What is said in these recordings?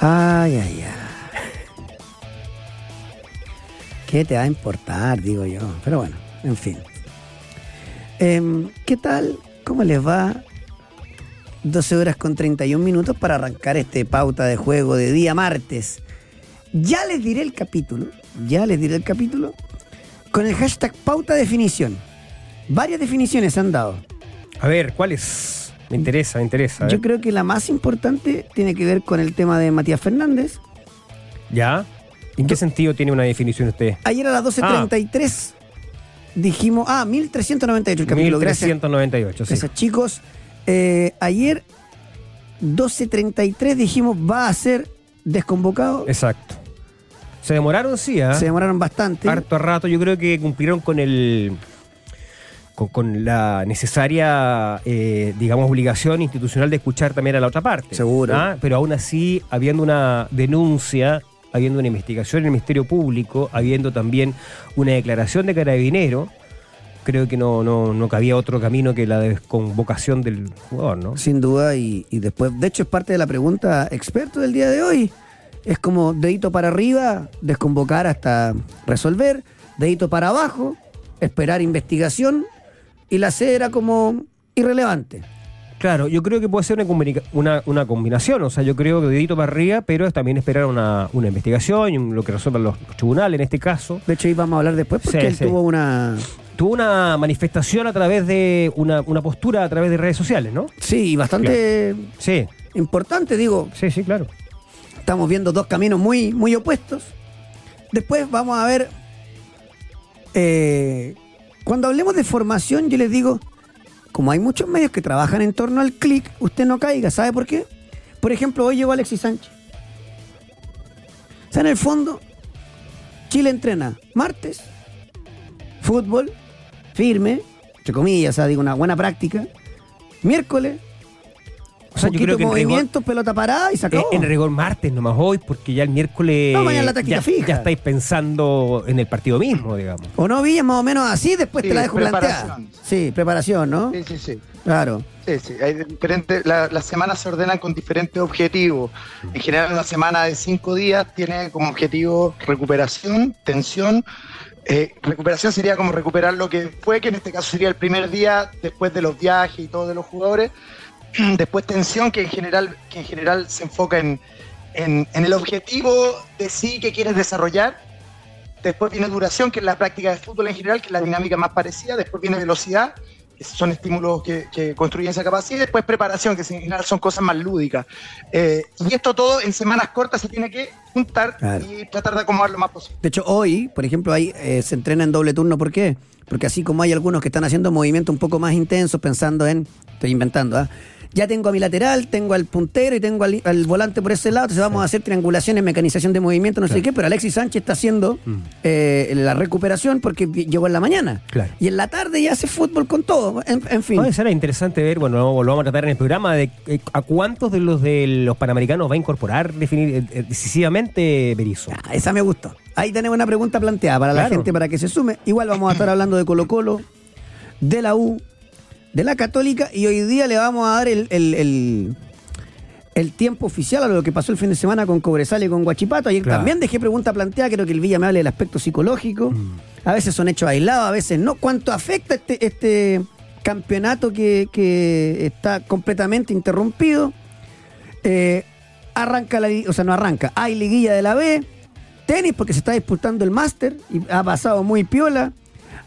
Ay, ay, ay. ¿Qué te va a importar? Digo yo. Pero bueno, en fin. ¿Qué tal? ¿Cómo les va? 12 horas con 31 minutos para arrancar este pauta de juego de día martes. Ya les diré el capítulo. Con el hashtag pauta definición. Varias definiciones se han dado. A ver, ¿cuáles? Me interesa. Yo creo que la más importante tiene que ver con el tema de Matías Fernández. ¿Ya? ¿En qué sentido tiene una definición usted? Ayer a las 12.33 dijimos... 1.398 el capítulo. 1.398, sí. Gracias, chicos. Ayer, 12.33, dijimos va a ser desconvocado. Exacto. Se demoraron, sí, ¿eh? Se demoraron bastante. Harto a rato. Yo creo que cumplieron con el... Con la necesaria, digamos, obligación institucional de escuchar también a la otra parte. Seguro. ¿Ah? Pero aún así, habiendo una denuncia, habiendo una investigación en el Ministerio Público, habiendo también una declaración de Carabinero, creo que no cabía otro camino que la desconvocación del jugador, ¿no? Sin duda, y después, de hecho, es parte de la pregunta experto del día de hoy. Es como dedito para arriba, desconvocar hasta resolver, dedito para abajo, esperar investigación. Y la C era como irrelevante. Claro, yo creo que puede ser una combinación. O sea, yo creo que dedito para arriba, pero también esperar una investigación, lo que resuelvan los tribunales en este caso. De hecho, ahí vamos a hablar después porque él tuvo una... Tuvo una manifestación a través de... Una postura a través de redes sociales, ¿no? Sí, bastante claro. Importante, digo. Sí, claro. Estamos viendo dos caminos muy, muy opuestos. Después vamos a ver... Cuando hablemos de formación, yo les digo, como hay muchos medios que trabajan en torno al clic, usted no caiga, ¿sabe por qué? Por ejemplo, hoy llegó Alexis Sánchez. O sea, en el fondo, Chile entrena martes, fútbol, firme, entre comillas, digo, una buena práctica, miércoles, yo creo que movimientos, rigor, pelota parada y se acabó. En rigor martes nomás hoy, porque ya el miércoles mañana la táctica fija. Ya estáis pensando en el partido mismo, digamos. ¿O no, Villas? Más o menos así, después sí, te la dejo planteada. Sí, preparación, ¿no? Sí. Claro. Sí. Hay diferentes, las semanas se ordenan con diferentes objetivos. En general, una semana de 5 días tiene como objetivo recuperación, tensión. Recuperación sería como recuperar lo que fue, que en este caso sería el primer día después de los viajes y todo de los jugadores. Después tensión, que en general se enfoca en el objetivo de sí que quieres desarrollar. Después viene duración, que es la práctica de fútbol en general, que es la dinámica más parecida. Después viene velocidad, que son estímulos que construyen esa capacidad. Y después preparación, que en general son cosas más lúdicas. Y esto todo en semanas cortas se tiene que juntar y tratar de acomodar lo más posible. De hecho, hoy, por ejemplo, ahí se entrena en doble turno. ¿Por qué? Porque así como hay algunos que están haciendo movimientos un poco más intensos, pensando en... Estoy inventando, ya tengo a mi lateral, tengo al puntero y tengo al volante por ese lado, entonces vamos a hacer triangulaciones, mecanización de movimiento, no sé qué, pero Alexis Sánchez está haciendo la recuperación porque llegó en la mañana. Claro. Y en la tarde ya hace fútbol con todo, en fin. Será interesante ver, bueno, lo vamos a tratar en el programa, de a cuántos de los panamericanos va a incorporar decisivamente Berizzo. Esa me gustó. Ahí tenemos una pregunta planteada para la gente para que se sume. Igual vamos a estar hablando de Colo-Colo, de la U, de la Católica, y hoy día le vamos a dar el tiempo oficial a lo que pasó el fin de semana con Cobresal y con Huachipato. Ayer también dejé pregunta planteada, creo que el Villa me habla del aspecto psicológico. A veces son hechos aislados, a veces no. ¿Cuánto afecta este campeonato que está completamente interrumpido? Hay liguilla de la B, tenis porque se está disputando el máster y ha pasado muy piola.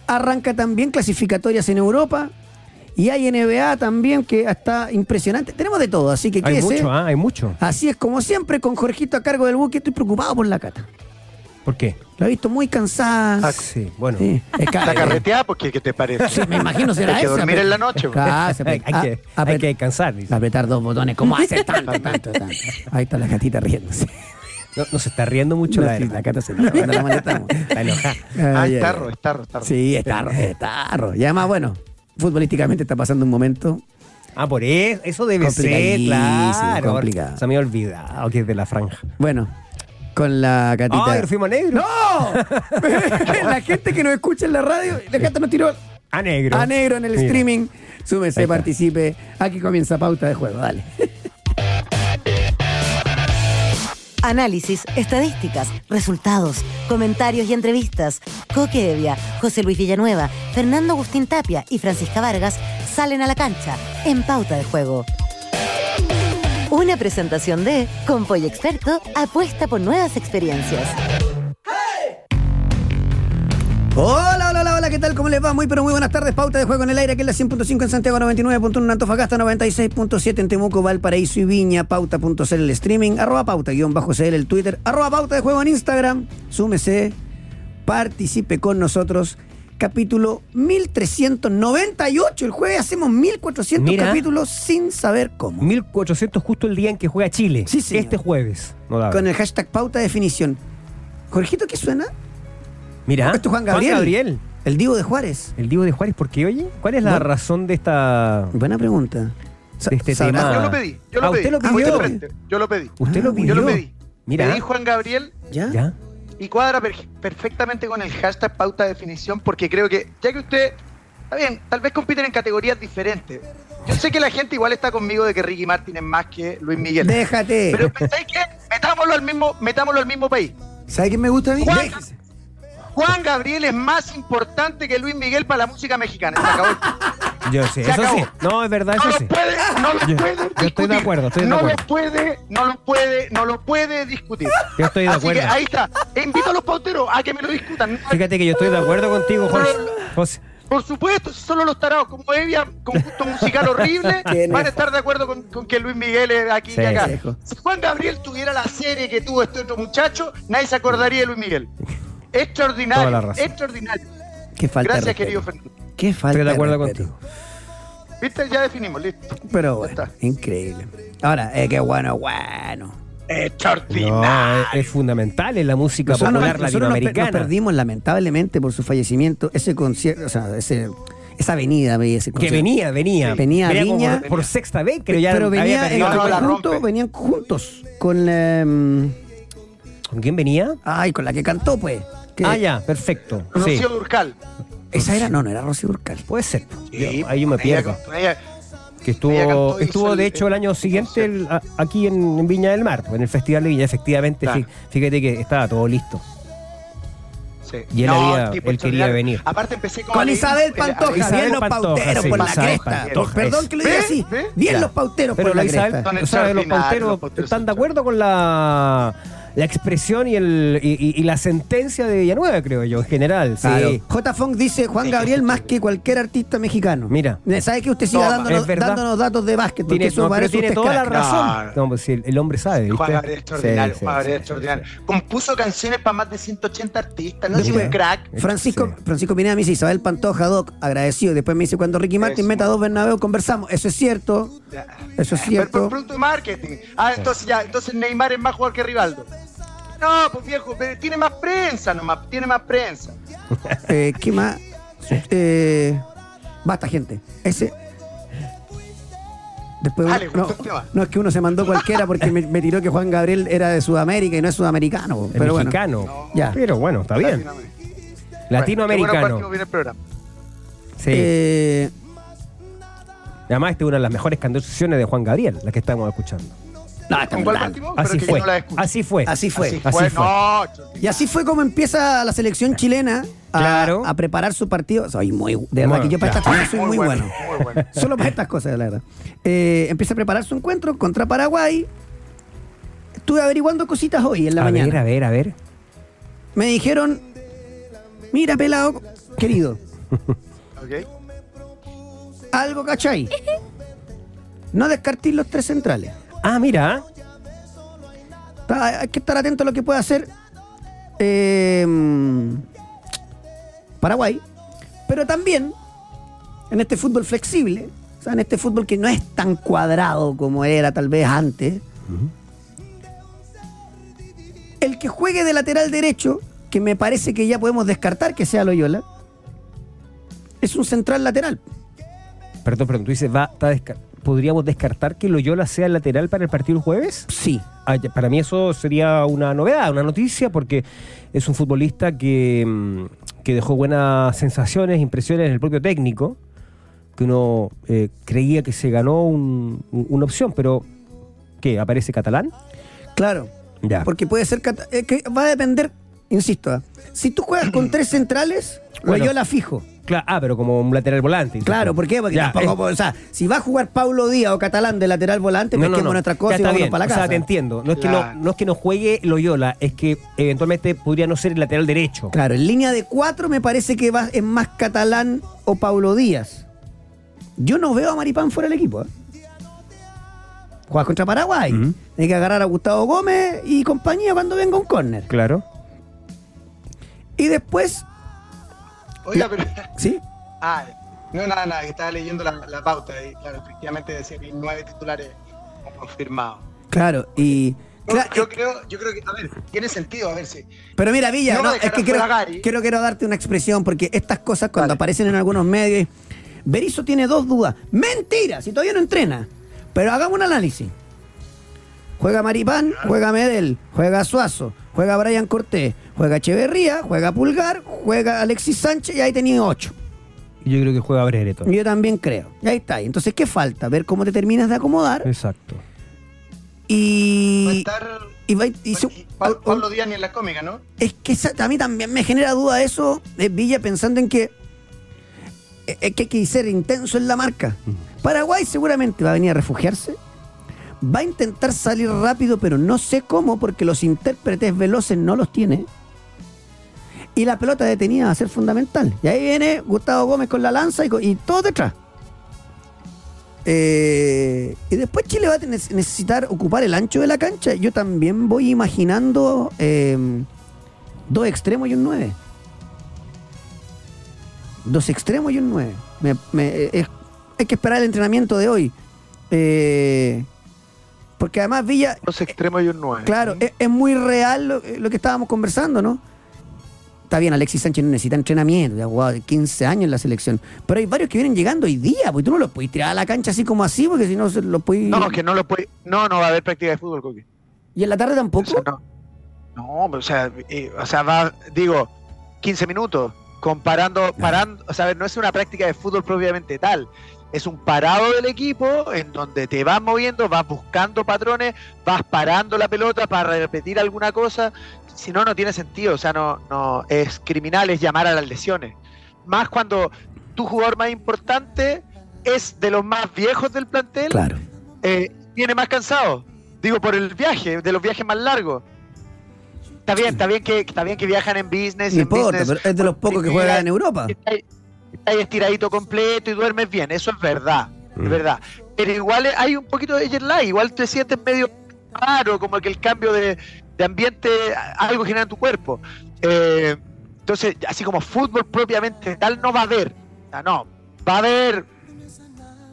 Arranca también clasificatorias en Europa. Y hay NBA también, que está impresionante. Tenemos de todo, así que quédese. Hay mucho. Así es, como siempre, con Jorgito a cargo del buque. Estoy preocupado por la Cata. ¿Por qué? La he visto muy cansada. Sí, bueno. Sí. Está carreteada, porque ¿qué te parece? Sí, me imagino será eso. Hay que dormir en la noche. Hay que descansar. Dice. Apretar 2 botones, como hace tanto. Ahí está la Catita riéndose. No se está riendo mucho. La Cata se está riendo, la maleta. Está enojada. Es tarro. Sí, es tarro. Y además, bueno... Futbolísticamente está pasando un momento. Por eso debe ser, claro. Complicado. Se me ha olvidado que es de la franja. Bueno, con la Catita. ¡Ay, fuimos a negro! ¡No! La gente que nos escucha en la radio, la Cata nos tiró a negro. A negro en el streaming. Súmese, participe. Aquí comienza Pauta de Juego. Dale. Análisis, estadísticas, resultados, comentarios y entrevistas. Coque Evia, José Luis Villanueva, Fernando Agustín Tapia y Francisca Vargas salen a la cancha en Pauta de Juego. Una presentación de Compoy Experto apuesta por nuevas experiencias. Hola, hola, hola, hola, ¿qué tal? ¿Cómo les va? Muy, pero muy buenas tardes. Pauta de Juego en el aire, aquí en la 100.5 en Santiago, 99.1 en Antofagasta, 96.7 en Temuco, Valparaíso y Viña. Pauta.cl el streaming, @pauta_cl el Twitter, @pauta de juego en Instagram. Súmese, participe con nosotros. Capítulo 1398. El jueves hacemos 1400 capítulos sin saber cómo. 1400 justo el día en que juega Chile. Sí, señor. Este jueves. No, con el hashtag Pauta Definición. Jorgito, ¿qué suena? Mira, esto es Juan Gabriel. Juan Gabriel. El Divo de Juárez. El Divo de Juárez, ¿por qué, oye? ¿Cuál es la razón de esta...? Buena pregunta. De este tema. Yo lo pedí. Yo lo pedí. Mira. Pedí Juan Gabriel. Ya. Y cuadra perfectamente con el hashtag Pauta Definición, porque creo que, ya que usted... Está bien, tal vez compiten en categorías diferentes. Yo sé que la gente igual está conmigo de que Ricky Martin es más que Luis Miguel. ¡Déjate! Pero pensáis que metámoslo al mismo país. ¿Sabes quién me gusta a mí? Juan Gabriel es más importante que Luis Miguel para la música mexicana. Se acabó. Yo sé, eso sí. No, es verdad, eso sí. Yo estoy de acuerdo, No lo puede discutir. Yo estoy de acuerdo. Así que ahí está. Invito a los pauteros a que me lo discutan. Fíjate que yo estoy de acuerdo contigo, José. Por supuesto, solo los tarados como Evia, con gusto musical horrible, van a estar de acuerdo con que Luis Miguel es aquí y acá. Si Juan Gabriel tuviera la serie que tuvo este otro muchacho, nadie se acordaría de Luis Miguel. Extraordinario. Qué falta. Gracias, querido Fernando. Qué falta. Estoy de acuerdo contigo. Viste, ya definimos, listo. Pero bueno, increíble. Ahora, qué bueno. Extraordinario. No, es fundamental en la música popular latinoamericana. Nos perdimos, lamentablemente, por su fallecimiento, ese concierto, o sea, esa venida, veía ese concierto. Que venía a Viña. Por sexta vez, creo ya. Pero venían juntos con la... ¿Con quién venía? Ay, con la que cantó, pues. ¿Qué? Ah, ya, perfecto. Rocío Durcal. ¿Esa era? No, no era Rocío Durcal. Puede ser. Sí, ahí yo me pierdo. Que estuvo de hecho, el año siguiente aquí en Viña del Mar, en el Festival de Viña, efectivamente. Claro. Fíjate que estaba todo listo. Sí. Y él, él quería venir. Aparte empecé con Isabel Pantoja. Bien los pauteros, sí, por la cresta. Perdón que lo diga así. Bien los pauteros por la cresta. Pero Isabel, los pauteros están de acuerdo con la expresión y la sentencia de Villanueva, creo yo, en general. Claro. Sí. J. Funk dice Juan Gabriel más que cualquier artista mexicano. Mira. ¿Sabe que usted siga dándonos datos de básquet? Tiene, eso pero tiene toda la razón. No, pues, el hombre sabe. ¿Viste? Juan Gabriel extraordinario. Sí. Compuso canciones para más de 180 artistas. No es un crack. Francisco Pineda me dice Isabel Pantoja, Doc, agradecido. Después me dice cuando Ricky Martin meta dos Bernabéu conversamos. Eso es cierto. Eso es cierto. Pero por pronto de marketing. Ah, entonces Neymar es más jugador que Rivaldo. No, pues viejo, tiene más prensa nomás, ¿Qué más? Basta, gente. Ese... Después uno, no, es que uno se mandó cualquiera porque me tiró que Juan Gabriel era de Sudamérica y no es sudamericano. Es pero mexicano. Bueno, no, ya. Pero bueno, está bien. Latinoamericano. Bueno, viene el programa. Sí. Además, esta es una de las mejores canciones de Juan Gabriel, la que estamos escuchando. Así fue. No, y así fue como empieza la selección chilena a preparar su partido. Soy muy de verdad que yo para estas cosas soy muy bueno. Solo para estas cosas, la verdad. Empieza a preparar su encuentro contra Paraguay. Estuve averiguando cositas hoy en la mañana. A ver. Me dijeron, mira, pelado, querido. Okay. Algo, ¿cachai? No descartís los tres centrales. Ah, mira. Hay que estar atento a lo que puede hacer Paraguay. Pero también, en este fútbol flexible, o sea, en este fútbol que no es tan cuadrado como era tal vez antes, el que juegue de lateral derecho, que me parece que ya podemos descartar que sea Loyola, es un central lateral. Perdón, tú dices, está descartado. ¿Podríamos descartar que Loyola sea el lateral para el partido el jueves? Sí. Para mí eso sería una novedad, una noticia, porque es un futbolista que dejó buenas sensaciones, impresiones en el propio técnico, que uno creía que se ganó una opción, pero ¿qué? ¿Aparece Catalán? Claro. Ya. Porque puede ser que va a depender, insisto, si tú juegas con tres centrales, bueno, Loyola fijo. Claro, ah, pero como un lateral volante. Insisto. Claro, ¿por qué? Porque ya, tampoco, o sea, si va a jugar Paulo Díaz o Catalán de lateral volante, no, pesquemos nuestras cosas y vámonos para la casa. O sea, te entiendo. No es, que no, no es que no juegue Loyola, es que eventualmente podría no ser el lateral derecho. Claro, en línea de cuatro me parece que va en más Catalán o Paulo Díaz. Yo no veo a Maripán fuera del equipo, ¿eh? Juegas contra Paraguay. Uh-huh. Hay que agarrar a Gustavo Gómez y compañía cuando venga un córner. Claro. Y después... Oiga, pero... ¿Sí? Ah, no, nada, nada, que estaba leyendo la pauta y claro, efectivamente decía que hay 9 titulares confirmados. Claro, y... No, claro, yo creo que, a ver, tiene sentido, a ver si... Pero mira, Villa, no, es que quiero darte una expresión, porque estas cosas cuando aparecen en algunos medios... Berizzo tiene dos dudas. ¡Mentira! Si todavía no entrena. Pero hagamos un análisis. Juega Maripán, juega Medel, juega Suazo, juega Brian Cortés, juega Echeverría, juega Pulgar, juega Alexis Sánchez y ahí tenía 8. Yo creo que juega Brereton. Yo también creo. Y ahí está. Entonces, ¿qué falta? Ver cómo te terminas de acomodar. Exacto. Y... Pablo Díaz ni en la cómica, ¿no? Es que a mí también me genera duda eso, Villa, pensando en que es que hay que ser intenso en la marca. Paraguay seguramente va a venir a refugiarse, va a intentar salir rápido, pero no sé cómo, porque los intérpretes veloces no los tiene, y la pelota detenida va a ser fundamental. Y ahí viene Gustavo Gómez con la lanza y todo detrás, y después Chile va a necesitar ocupar el ancho de la cancha. Yo también voy imaginando 2 extremos y un 9. 2 extremos y un 9. Hay que esperar el entrenamiento de hoy. Porque además Villa... 2 extremos y un 9. Claro, ¿sí? es muy real lo que estábamos conversando, ¿no? Está bien, Alexis Sánchez no necesita entrenamiento. Ya ha jugado 15 años en la selección. Pero hay varios que vienen llegando hoy día, porque tú no los puedes tirar a la cancha así como así, porque si no los puedes... No, que no los puedes... No, no va a haber práctica de fútbol, Coqui. ¿Y en la tarde tampoco? Eso no, pero o sea, va, digo, 15 minutos... Comparando, o sea, a ver, no es una práctica de fútbol propiamente tal, es un parado del equipo en donde te vas moviendo, vas buscando patrones, vas parando la pelota para repetir alguna cosa. Si no, no tiene sentido, o sea, no es criminal, es llamar a las lesiones. Más cuando tu jugador más importante es de los más viejos del plantel, claro, viene más cansado, digo, por el viaje, de los viajes más largos. Está bien que viajan en business. No importa, pero es de los pocos que juegan en Europa. Está ahí estiradito completo y duermes bien, eso es verdad, es verdad. Pero igual hay un poquito de jet lag, igual te sientes medio raro, como que el cambio de ambiente, algo genera en tu cuerpo. Entonces, así como fútbol propiamente tal no va a haber, no, va a haber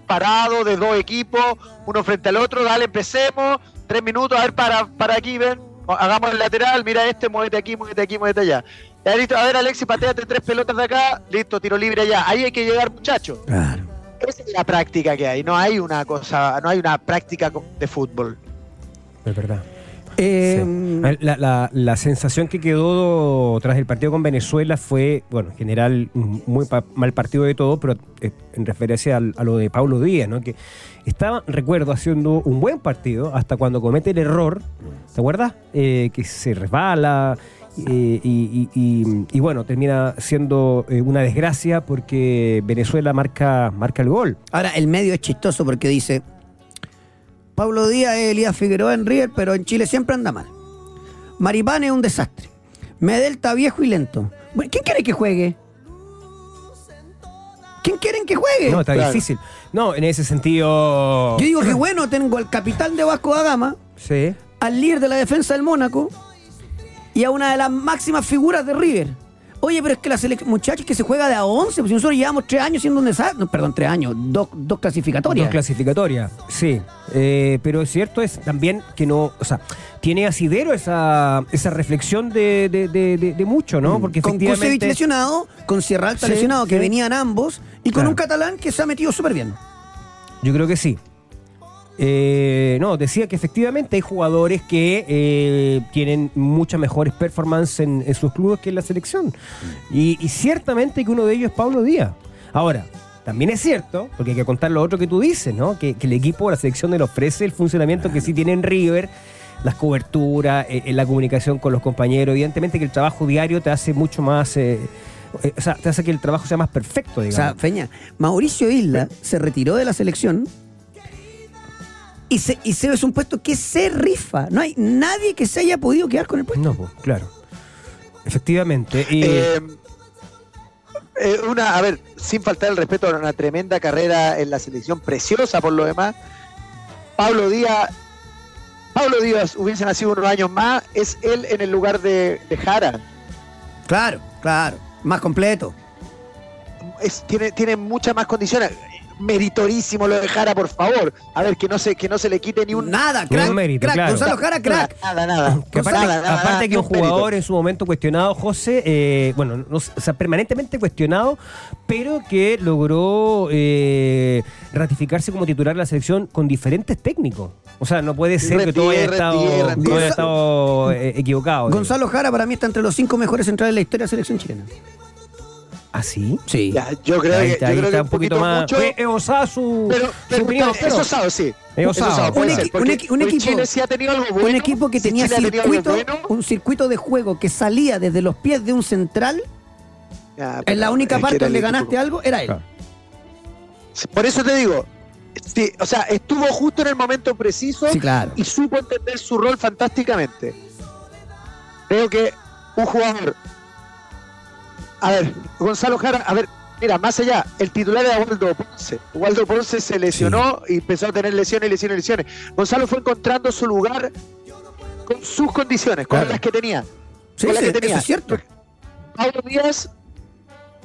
parado de 2 equipos, uno frente al otro, dale, empecemos, 3 minutos, a ver, para aquí, ven. Hagamos el lateral, mira este, muévete allá. Ya, listo, a ver, Alexis, pateate 3 pelotas de acá, listo, tiro libre allá. Ahí hay que llegar, muchachos. Claro. Esa es la práctica que hay, no hay una práctica de fútbol. Es verdad. Sí. La sensación que quedó tras el partido con Venezuela fue, bueno, en general, muy mal partido de todo, pero en referencia a lo de Paulo Díaz, ¿no? Que estaba, recuerdo, haciendo un buen partido hasta cuando comete el error, ¿te acuerdas? Que se resbala y bueno, termina siendo una desgracia porque Venezuela marca el gol. Ahora, el medio es chistoso porque dice... Paulo Díaz es Elías Figueroa en River, pero en Chile siempre anda mal. Maripán es un desastre. Medel está viejo y lento. ¿Quién quiere que juegue? ¿Quién quieren que juegue? No, está difícil. No, en ese sentido... Yo digo que bueno, tengo al capitán de Vasco da Gama, sí, al líder de la defensa del Mónaco y a una de las máximas figuras de River. Oye, pero es que la selección, muchachos, que se juega de a 11, pues nosotros llevamos 3 años siendo un desastre. No, perdón, 3 años, dos clasificatorias. Dos clasificatorias, sí. Pero es cierto, es también que no, o sea, tiene asidero esa reflexión de mucho, ¿no? Porque con Kusevich lesionado, con Sierra Alta lesionado, que venían ambos, y con un Catalán que se ha metido súper bien. Yo creo que sí. No, decía que efectivamente hay jugadores que tienen muchas mejores performances en sus clubes que en la selección. Y ciertamente que uno de ellos es Paulo Díaz. Ahora, también es cierto, porque hay que contar lo otro que tú dices, ¿no? Que el equipo, la selección, le ofrece el funcionamiento que sí tiene en River, las coberturas, la comunicación con los compañeros. Evidentemente que el trabajo diario te hace mucho más... o sea, te hace que el trabajo sea más perfecto, digamos. O sea, Feña, Mauricio Isla se retiró de la selección y se es un puesto que se rifa. No hay nadie que se haya podido quedar con el puesto. No, pues, claro. Efectivamente. Y... a ver, sin faltar el respeto, una tremenda carrera en la selección, preciosa por lo demás. Paulo Díaz hubiese nacido unos años más, es él en el lugar de Jara. Claro, claro, más completo. Tiene muchas más condiciones. Meritorísimo lo de Jara, por favor. A ver, que no se le quite ni un... Nada, crack, un mérito, crack, claro. Gonzalo Jara, crack. Nada. Aparte que un jugador mérito. En su momento cuestionado, José, bueno, no, o sea, permanentemente cuestionado, pero que logró ratificarse como titular de la selección con diferentes técnicos. O sea, no puede ser que todo haya estado equivocado. Gonzalo Jara para mí está entre los 5 mejores centrales de la historia de la selección chilena. ¿Ah, sí? Sí. Ya, yo creo que un poquito más... Mucho, he osado su opinión. Es osado, sí. Un equipo que tenía circuito, un circuito de juego que salía desde los pies de un central, ya, en la única parte donde ganaste algo era él. Claro. Por eso te digo... Sí, o sea, estuvo justo en el momento preciso, sí, claro, y supo entender su rol fantásticamente. Creo que un jugador... A ver, Gonzalo Jara, a ver, mira, más allá, el titular era Waldo Ponce. Waldo Ponce se lesionó, sí, y empezó a tener lesiones. Gonzalo fue encontrando su lugar con sus condiciones, claro, con las que tenía. Sí, con las que tenía. Eso es cierto. Paulo Díaz,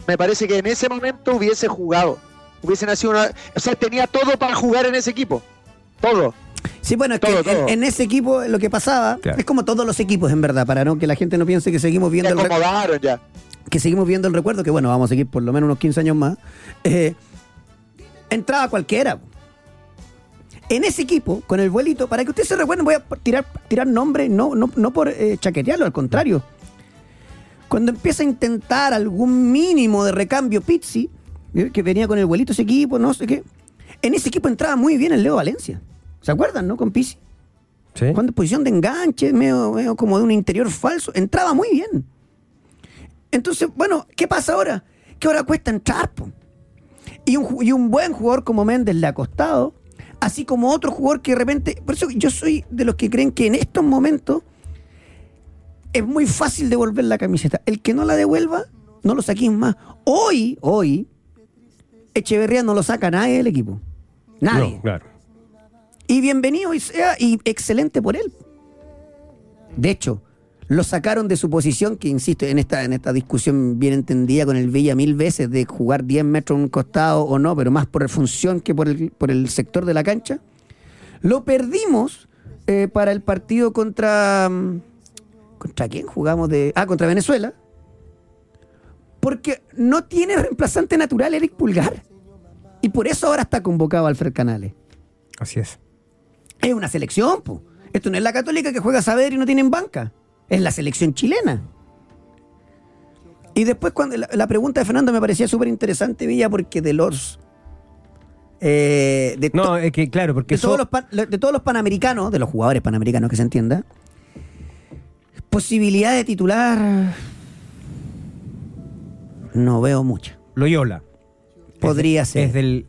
me parece que en ese momento hubiese jugado. Hubiese nacido una... O sea, tenía todo para jugar en ese equipo. Todo. Sí, bueno, es todo, que todo. En ese equipo lo que pasaba, claro, es como todos los equipos, en verdad, para no que la gente no piense que seguimos viendo el recuerdo. Ya. Que seguimos viendo el recuerdo, que bueno, vamos a seguir por lo menos unos 15 años más. Entraba cualquiera. En ese equipo, con el vuelito, para que ustedes se recuerden, voy a tirar nombres, no por chaquetearlo, al contrario. Cuando empieza a intentar algún mínimo de recambio Pizzi, que venía con el vuelito ese equipo, no sé qué. En ese equipo entraba muy bien el Leo Valencia. ¿Se acuerdan, no? Con Pizzi. Sí. Cuando en posición de enganche, medio como de un interior falso, entraba muy bien. Entonces, bueno, ¿qué pasa ahora? Que ahora cuesta entrar, po. Y un buen jugador como Méndez le ha costado, así como otro jugador que de repente... Por eso yo soy de los que creen que en estos momentos es muy fácil devolver la camiseta. El que no la devuelva, no lo saquís más. Hoy... Echeverría no lo saca nadie del equipo. Nadie. No, claro. Y bienvenido y excelente por él. De hecho, lo sacaron de su posición, que insisto, en esta discusión bien entendida con el Villa mil veces, de jugar 10 metros a un costado o no, pero más por función que por el sector de la cancha. Lo perdimos para el partido contra... ¿Contra quién jugamos? Contra Venezuela. Porque no tiene reemplazante natural Erick Pulgar. Y por eso ahora está convocado Alfred Canales. Así es. Es una selección, po. Esto no es la Católica que juega a saber y no tienen banca. Es la selección chilena. Y después cuando la pregunta de Fernando me parecía súper interesante, Villa, porque de los... de todos los panamericanos, de los jugadores panamericanos, que se entienda, posibilidad de titular... No veo mucha. Loyola. Podría ser. Si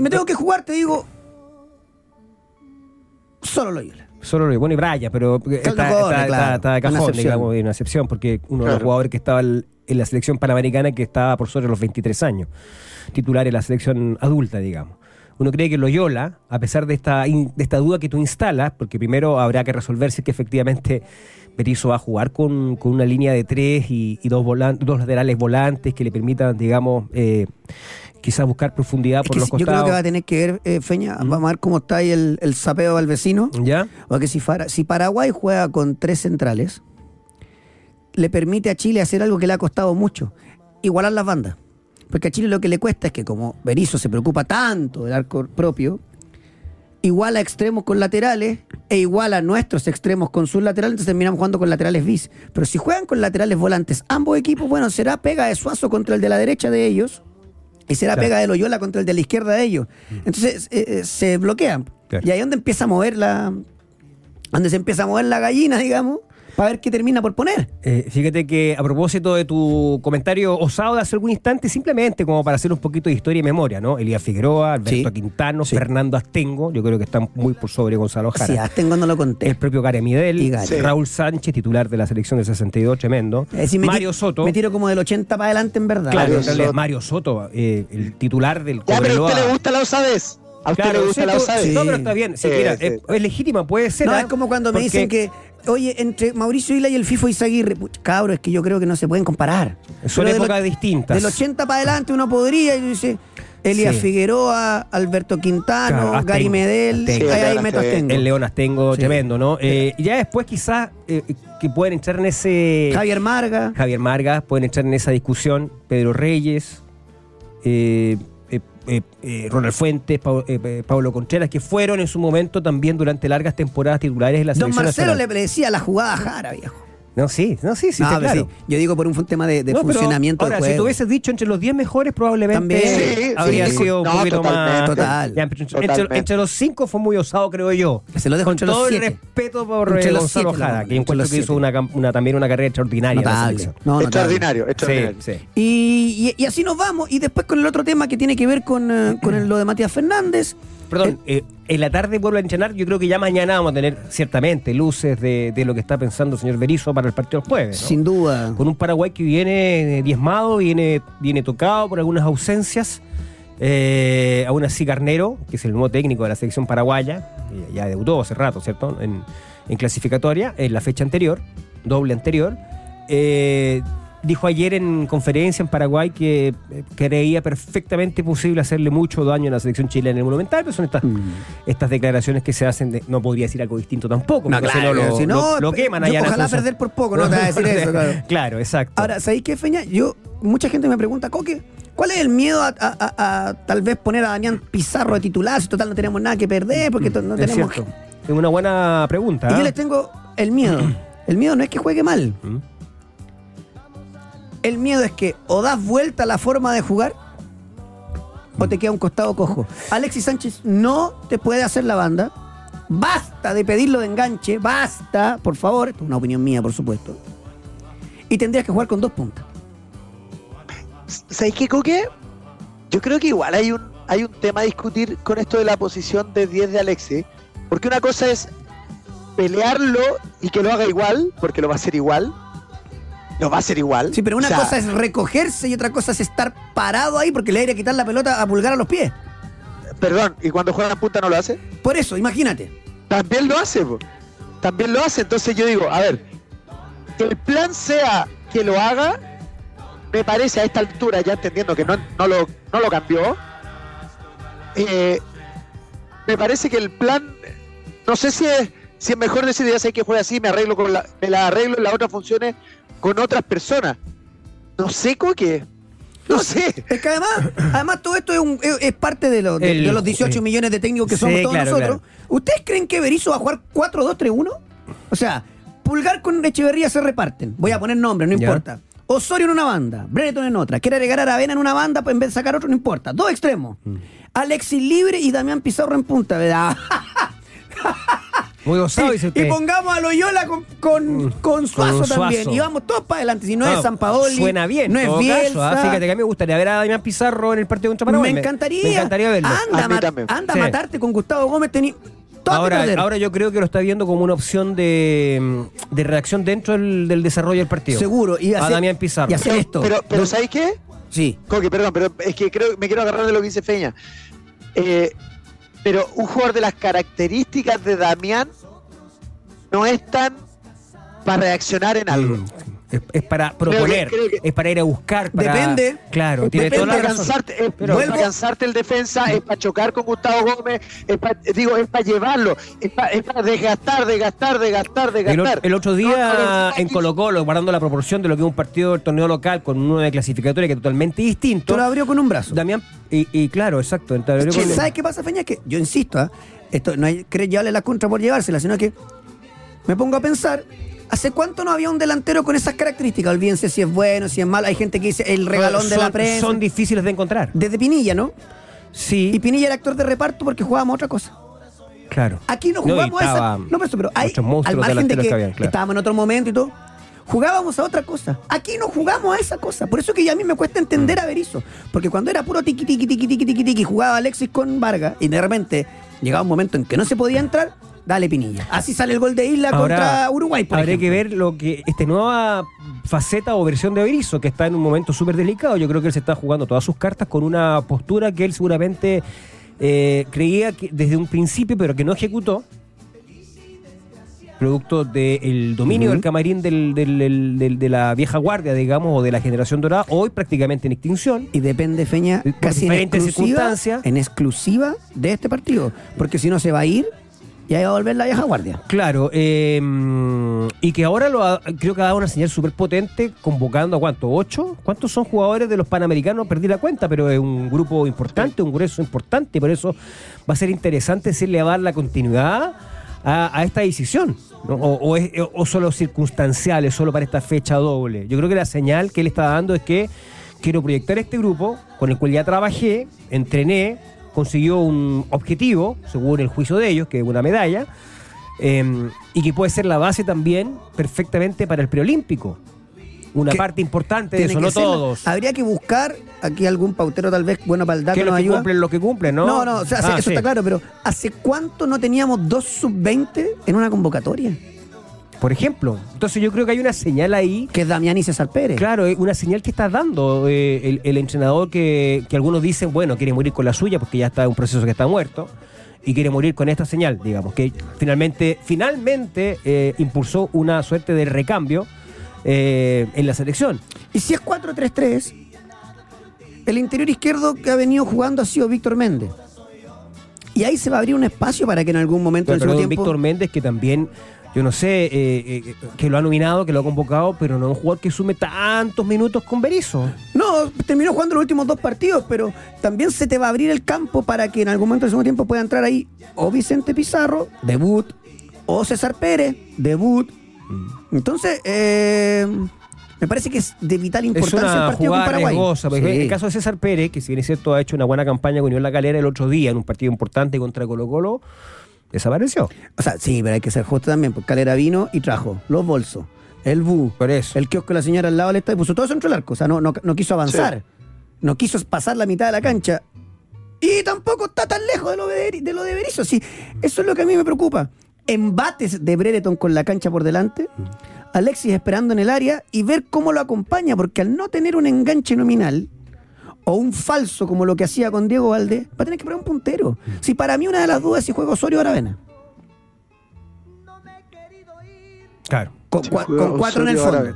me tengo que jugar, te digo... Solo Loyola. Bueno, y Braya, pero... Está de cajón, digamos, una excepción, porque uno, claro, de los jugadores que estaba en la selección panamericana, que estaba por sobre los 23 años, titular en la selección adulta, digamos. Uno cree que Loyola, a pesar de esta duda que tú instalas, porque primero habrá que resolver si es que efectivamente... Berizzo va a jugar con una línea de 3 y 2 laterales volantes que le permitan, digamos, quizás buscar profundidad por los costados. Yo creo que va a tener que ver, Feña, vamos a ver cómo está ahí el sapeo al vecino. ¿Ya? Porque si Paraguay juega con 3 centrales, le permite a Chile hacer algo que le ha costado mucho, igualar las bandas. Porque a Chile lo que le cuesta es que, como Berizzo se preocupa tanto del arco propio, iguala extremos con laterales e iguala nuestros extremos con sus laterales, entonces terminamos jugando con laterales bis. Pero si juegan con laterales volantes ambos equipos, bueno, será pega de Suazo contra el de la derecha de ellos y será, claro, pega de Loyola contra el de la izquierda de ellos. Entonces se bloquean. Claro. Y ahí es donde empieza a mover donde se empieza a mover la gallina, digamos, para ver qué termina por poner. Fíjate que a propósito de tu comentario osado de hace algún instante, simplemente como para hacer un poquito de historia y memoria, ¿no? Elías Figueroa, Alberto Quintano, Fernando Astengo, yo creo que están muy por sobre Gonzalo Jara. Sí, Astengo no lo conté. El propio Gary Medel, Raúl Sánchez, titular de la selección del 62, tremendo. Es decir, Mario Soto. Me tiro como del 80 para adelante, en verdad. Claro, Mario Soto, el titular del Cobreloa. Ya, pero a usted le gusta la osadez. A usted le gusta la osadez. No, pero está bien. Sí, mira, es legítima, puede ser. No, es como cuando me dicen que... Oye, entre Mauricio Isla y el Fifo Izaguirre, cabros, es que yo creo que no se pueden comparar. Son épocas distintas. Del 80 para adelante uno podría, y dice, Elías Figueroa, Alberto Quintano, claro, Gary Medel, ahí meto Astengo. El León Astengo, tremendo, ¿no? Y ya después quizás que pueden entrar en ese... Javier Marga, pueden entrar en esa discusión, Pedro Reyes, Ronald Fuentes, Pablo Contreras, que fueron en su momento también durante largas temporadas titulares de la selección nacional. Don Marcelo le decía la jugada a Jara, viejo. No, está claro. Sí. Yo digo por un tema de funcionamiento del juego. Ahora, si tú hubieses dicho entre los 10 mejores, probablemente habría sido un poquito más. Total. Ya, entre los 5 fue muy osado, creo yo. Se lo dejo con todo el respeto por Gonzalo Jara, que encuentro que hizo también una carrera extraordinaria. Extraordinario. Sí. Y así nos vamos. Y después con el otro tema que tiene que ver con lo de Matías Fernández. Perdón, en la tarde vuelvo a entrenar. Yo creo que ya mañana vamos a tener ciertamente luces de lo que está pensando el señor Berizzo para el partido del jueves, ¿no? Sin duda. Con un Paraguay que viene diezmado, viene tocado por algunas ausencias. Aún así, Carnero, que es el nuevo técnico de la selección paraguaya, ya debutó hace rato, ¿cierto? En clasificatoria, en la fecha anterior, doble anterior. Dijo ayer en conferencia en Paraguay que creía perfectamente posible hacerle mucho daño a la selección chilena en el Monumental, pero son estas declaraciones que se hacen no podría decir algo distinto tampoco, porque claro, lo queman allá. Ojalá perder por poco, no te va a decir eso. Claro, exacto. Ahora, ¿sabéis qué, Feña? Mucha gente me pregunta, Coque, ¿cuál es el miedo a tal vez poner a Damián Pizarro de titular? Si total no tenemos nada que perder, porque no tenemos... Cierto. Es una buena pregunta. Y yo les tengo el miedo. El miedo no es que juegue mal. El miedo es que o das vuelta a la forma de jugar o te queda un costado cojo. Alexis Sánchez no te puede hacer la banda. Basta de pedirlo de enganche. Basta, por favor. Esto es una opinión mía, por supuesto. Y tendrías que jugar con 2 puntas. ¿Sabes qué, Coque? Yo creo que igual hay un tema a discutir con esto de la posición de 10 de Alexis. Porque una cosa es pelearlo y que lo haga igual, porque lo va a hacer igual. No va a ser igual. Sí, pero una cosa es recogerse y otra cosa es estar parado ahí porque le irá a quitar la pelota a Pulgar a los pies. Perdón, ¿y cuando juega en punta no lo hace? Por eso, imagínate. También lo hace, po. También lo hace. Entonces yo digo, a ver, que el plan sea que lo haga, me parece a esta altura, ya entendiendo que no lo cambió, me parece que el plan, no sé si es mejor decir, ya sé que juega así, me la arreglo en las otras funciones con otras personas. No sé, Coque. No sé. Es que además todo esto es parte de los 18 millones de técnicos que somos todos nosotros. Claro. ¿Ustedes creen que Berizzo va a jugar 4-2-3-1? O sea, Pulgar con Echeverría se reparten. Voy a poner nombres, no importa. Osorio en una banda, Brereton en otra. Quiere agregar a Aravena en una banda en vez de sacar otro, no importa. 2 extremos. Alexis libre y Damián Pizarro en punta, ¿verdad? Muy osado, y pongamos a Loyola con Suazo también. Y vamos todos para adelante. Si no es Sampaoli. Suena bien. No es Bielsa. Fíjate que a mí me gustaría ver a Damián Pizarro en el partido contra Paraguay. Me encantaría verlo. Anda a matarte con Gustavo Gómez. Ahora yo creo que lo está viendo como una opción de reacción dentro del desarrollo del partido. Seguro. A Damián Pizarro. Y hacer esto. Pero ¿sabes qué? Sí. Coque, perdón, pero es que me quiero agarrar de lo que dice Feña. Pero un jugador de las características de Damián no es tan para reaccionar en algo. Es para proponer, es para ir a buscar. Depende. Claro, tiene toda la razón. Es para cansarte el defensa, es para chocar con Gustavo Gómez, es para llevarlo, es para desgastar. El otro día en Colo-Colo, guardando la proporción de lo que es un partido del torneo local con uno de clasificatoria que es totalmente distinto. Tú lo abrió con un brazo. Damián, y claro, exacto. ¿Sabes qué pasa, Feña? Que yo insisto, esto no hay que llevarle la contra por llevársela, sino que me pongo a pensar. ¿Hace cuánto no había un delantero con esas características? Olvídense si es bueno, si es malo. Hay gente que dice el regalón de la prensa. Son difíciles de encontrar. Desde Pinilla, ¿no? Sí. Y Pinilla era actor de reparto porque jugábamos otra cosa. Claro. Aquí no jugamos a esa. No, pero hay, al margen de que habían, claro, estábamos en otro momento y todo, jugábamos a otra cosa. Aquí no jugamos a esa cosa. Por eso que ya a mí me cuesta entender a Berizzo. Porque cuando era puro tiqui, tiqui, tiqui, tiqui, tiqui, tiqui, jugaba Alexis con Vargas y de repente llegaba un momento en que no se podía entrar, dale Pinilla. Así sale el gol de Isla contra Uruguay, por ejemplo. Habría que ver lo que esta nueva faceta o versión de Berizzo, que está en un momento súper delicado. Yo creo que él se está jugando todas sus cartas con una postura que él seguramente creía que desde un principio, pero que no ejecutó, producto del dominio del camarín de la vieja guardia, digamos, o de la generación dorada, hoy prácticamente en extinción. Y depende, Feña, casi en exclusiva de este partido, porque si no se va a ir y ahí va a volver la vieja guardia. Claro, y que ahora creo que ha dado una señal súper potente, convocando a ¿8? ¿Cuántos son jugadores de los Panamericanos? Perdí la cuenta, pero es un grupo importante, un grueso importante, por eso va a ser interesante si le va a dar la continuidad a esta decisión, ¿no? O solo circunstanciales, solo para esta fecha doble. Yo creo que la señal que él está dando es que quiero proyectar este grupo con el cual ya trabajé, entrené, consiguió un objetivo, según el juicio de ellos, que es una medalla, y que puede ser la base también perfectamente para el preolímpico. Una parte importante de eso, no todos. Habría que buscar aquí algún pautero tal vez, bueno, para el dato nos ayuda. Que lo que cumplen, ¿no? No, o sea, eso está claro, pero ¿hace cuánto no teníamos 2 sub-20 en una convocatoria? Por ejemplo. Entonces yo creo que hay una señal ahí. Que es Damián y César Pérez. Claro, una señal que está dando el entrenador que algunos dicen, bueno, quiere morir con la suya porque ya está en un proceso que está muerto. Y quiere morir con esta señal, digamos, que finalmente impulsó una suerte de recambio en la selección. Y si es 4-3-3, el interior izquierdo que ha venido jugando ha sido Víctor Méndez. Y ahí se va a abrir un espacio para que en algún momento del segundo tiempo... Víctor Méndez, que también, yo no sé, que lo ha nominado, que lo ha convocado, pero no es un jugador que sume tantos minutos con Berizzo. No, terminó jugando los últimos 2 partidos, pero también se te va a abrir el campo para que en algún momento del segundo tiempo pueda entrar ahí o Vicente Pizarro, debut, o César Pérez, debut. Entonces, me parece que es de vital importancia el partido con Paraguay. Riesgosa, sí. En el caso de César Pérez, que si bien es cierto ha hecho una buena campaña con Unión La Calera el otro día en un partido importante contra Colo-Colo, desapareció. O sea, sí, pero hay que ser justo también, porque Calera vino y trajo los bolsos, el bu, el kiosco de la señora al lado del estadio, puso todo eso entre el arco. O sea, no quiso avanzar, sí, no quiso pasar la mitad de la cancha. Y tampoco está tan lejos de lo de Berizzo. Sí, eso es lo que a mí me preocupa. Embates de Brereton con la cancha por delante, Alexis esperando en el área y ver cómo lo acompaña, porque al no tener un enganche nominal o un falso como lo que hacía con Diego Valdés, va a tener que poner un puntero. Si para mí una de las dudas es si juega Osorio o Aravena. Claro. Con 4 en el fondo.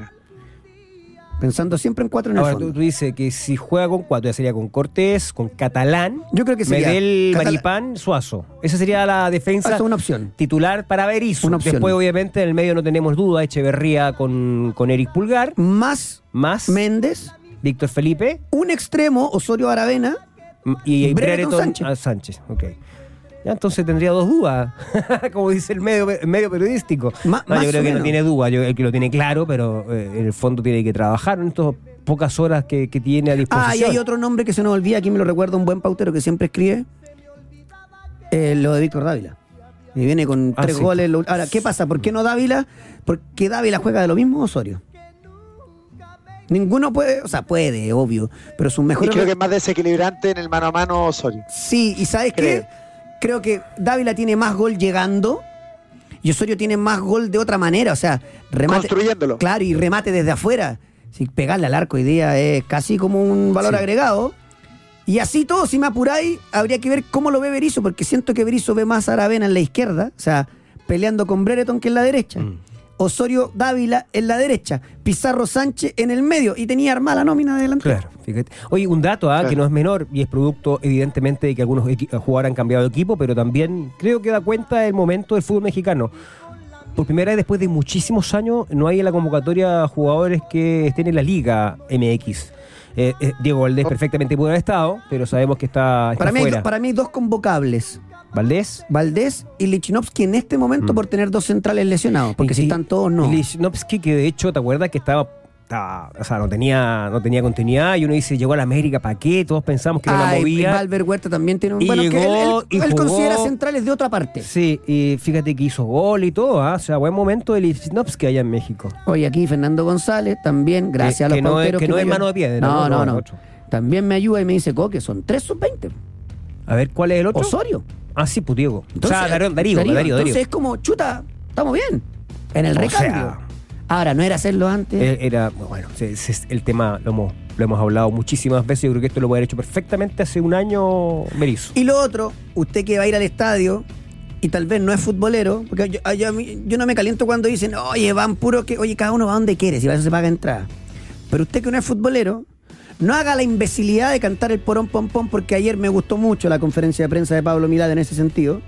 Pensando siempre en 4 en el fondo. Tú dices que si juega con 4, ya sería con Cortés, con Catalán, yo creo que sería Medel, Maripán, Suazo. Esa sería la defensa. Esa es una opción. Titular para Berizzo. Después, obviamente, en el medio no tenemos duda. Echeverría con Erick Pulgar. Más Méndez. Víctor Felipe. Un extremo, Osorio Aravena. Y Brereton Sánchez. Okay. Ya, entonces tendría 2 dudas, como dice el medio periodístico. Yo creo que no tiene duda, el que lo tiene claro, pero en el fondo tiene que trabajar en estas pocas horas que tiene a disposición. Ah, y hay otro nombre que se nos olvida, aquí me lo recuerda un buen pautero que siempre escribe, lo de Víctor Dávila. Y viene con 3 goles. Ahora, ¿qué pasa? ¿Por qué no Dávila? ¿Porque Dávila juega de lo mismo Osorio? Ninguno puede, o sea, puede, obvio, pero su mejor... Y creo que es más desequilibrante en el mano a mano Osorio. Sí, y ¿sabes qué? Creo que Dávila tiene más gol llegando y Osorio tiene más gol de otra manera, o sea, remate, construyéndolo. Claro, y remate desde afuera. Si pegarle al arco hoy día es casi como un valor agregado. Y así todo, si me apuráis, habría que ver cómo lo ve Berizzo, porque siento que Berizzo ve más a Aravena en la izquierda, o sea, peleando con Brereton que en la derecha. Osorio Dávila en la derecha, Pizarro Sánchez en el medio, y tenía armada la nómina de delantero. Claro, fíjate. Oye, un dato que no es menor y es producto evidentemente de que algunos jugadores han cambiado de equipo, pero también creo que da cuenta del momento del fútbol mexicano. Por primera vez después de muchísimos años no hay en la convocatoria jugadores que estén en la Liga MX. Diego Valdés perfectamente pudo haber estado, pero sabemos que está fuera. Para mí hay 2 convocables. Valdés y Lichnowsky en este momento por tener 2 centrales lesionados, porque si están todos no. Lichnowsky, que de hecho, ¿te acuerdas que estaba estaba, o sea, no tenía continuidad, y uno dice, llegó a la América, ¿para qué? Todos pensamos que no la movía. Valver Huerta también tiene un... Y bueno, llegó, que él jugó, considera centrales de otra parte. Sí, y fíjate que hizo gol y todo, ¿eh? O sea, buen momento de Lichnowsky allá en México. Oye, aquí Fernando González también, gracias a los pauteros. Que no es mano de piedra. No. También me ayuda y me dice, Coque, son 3 sub-20. A ver, ¿cuál es el otro? Osorio. Ah, sí, pues Diego. Entonces, o sea, Darío. Entonces es como, chuta, estamos bien. En el recambio. Sea, ahora, ¿no era hacerlo antes? Era, bueno, el tema lo hemos hablado muchísimas veces. Yo creo que esto lo puede haber hecho perfectamente hace un año Berizzo. Y lo otro, usted que va a ir al estadio y tal vez no es futbolero, porque yo no me caliento cuando dicen, oye, van puros que... Oye, cada uno va donde quiere, si para eso se paga entrada. Pero usted que no es futbolero, no haga la imbecilidad de cantar el porón pom pom, porque ayer me gustó mucho la conferencia de prensa de Pablo Milad en ese sentido.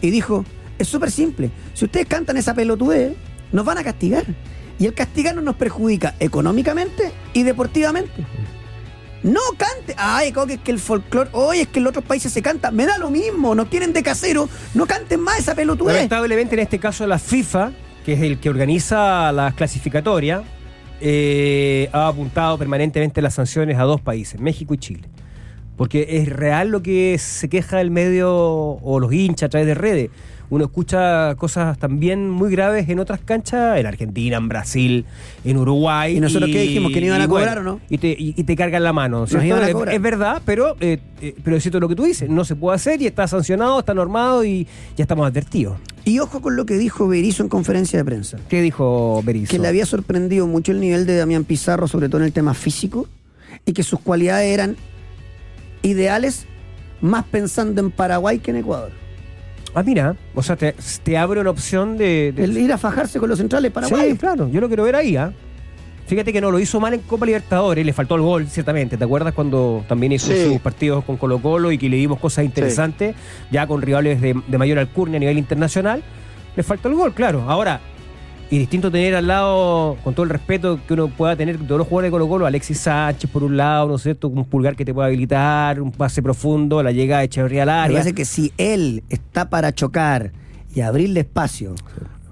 Y dijo, es súper simple, si ustedes cantan esa pelotudez, nos van a castigar. Y el castigarnos nos perjudica económicamente y deportivamente. No cante. Ay, Coque, es que el folclore... Oye, es que en los otros países se canta. Me da lo mismo, nos tienen de casero. No canten más esa pelotudez. Lamentablemente, en este caso, la FIFA, que es el que organiza las clasificatorias, ha apuntado permanentemente las sanciones a 2 países, México y Chile, porque es real lo que se queja el medio o los hinchas a través de redes. Uno escucha cosas también muy graves en otras canchas, en Argentina, en Brasil, en Uruguay. ¿Y nosotros qué dijimos? ¿Que no iban a cobrar o no? Y te cargan la mano. ¿Cierto? Nos iban a cobrar. Es verdad, pero es cierto lo que tú dices. No se puede hacer y está sancionado, está normado y ya estamos advertidos. Y ojo con lo que dijo Berizzo en conferencia de prensa. ¿Qué dijo Berizzo? Que le había sorprendido mucho el nivel de Damián Pizarro, sobre todo en el tema físico, y que sus cualidades eran ideales, más pensando en Paraguay que en Ecuador. Ah, mira, o sea, te abre una opción de... El ir a fajarse con los centrales paraguayos. Sí, claro, yo lo quiero ver ahí, ¿ah? ¿Eh? Fíjate que no, lo hizo mal en Copa Libertadores, le faltó el gol, ciertamente. ¿Te acuerdas cuando también hizo sus partidos con Colo-Colo y que le dimos cosas interesantes, ya con rivales de mayor alcurnia a nivel internacional? Le faltó el gol, claro. Ahora, y distinto tener al lado, con todo el respeto que uno pueda tener de los jugadores de Colo-Colo, Alexis Sánchez por un lado, ¿no es cierto? Un Pulgar que te pueda habilitar, un pase profundo, la llegada de Echeverría al área. Me parece que si él está para chocar y abrirle espacio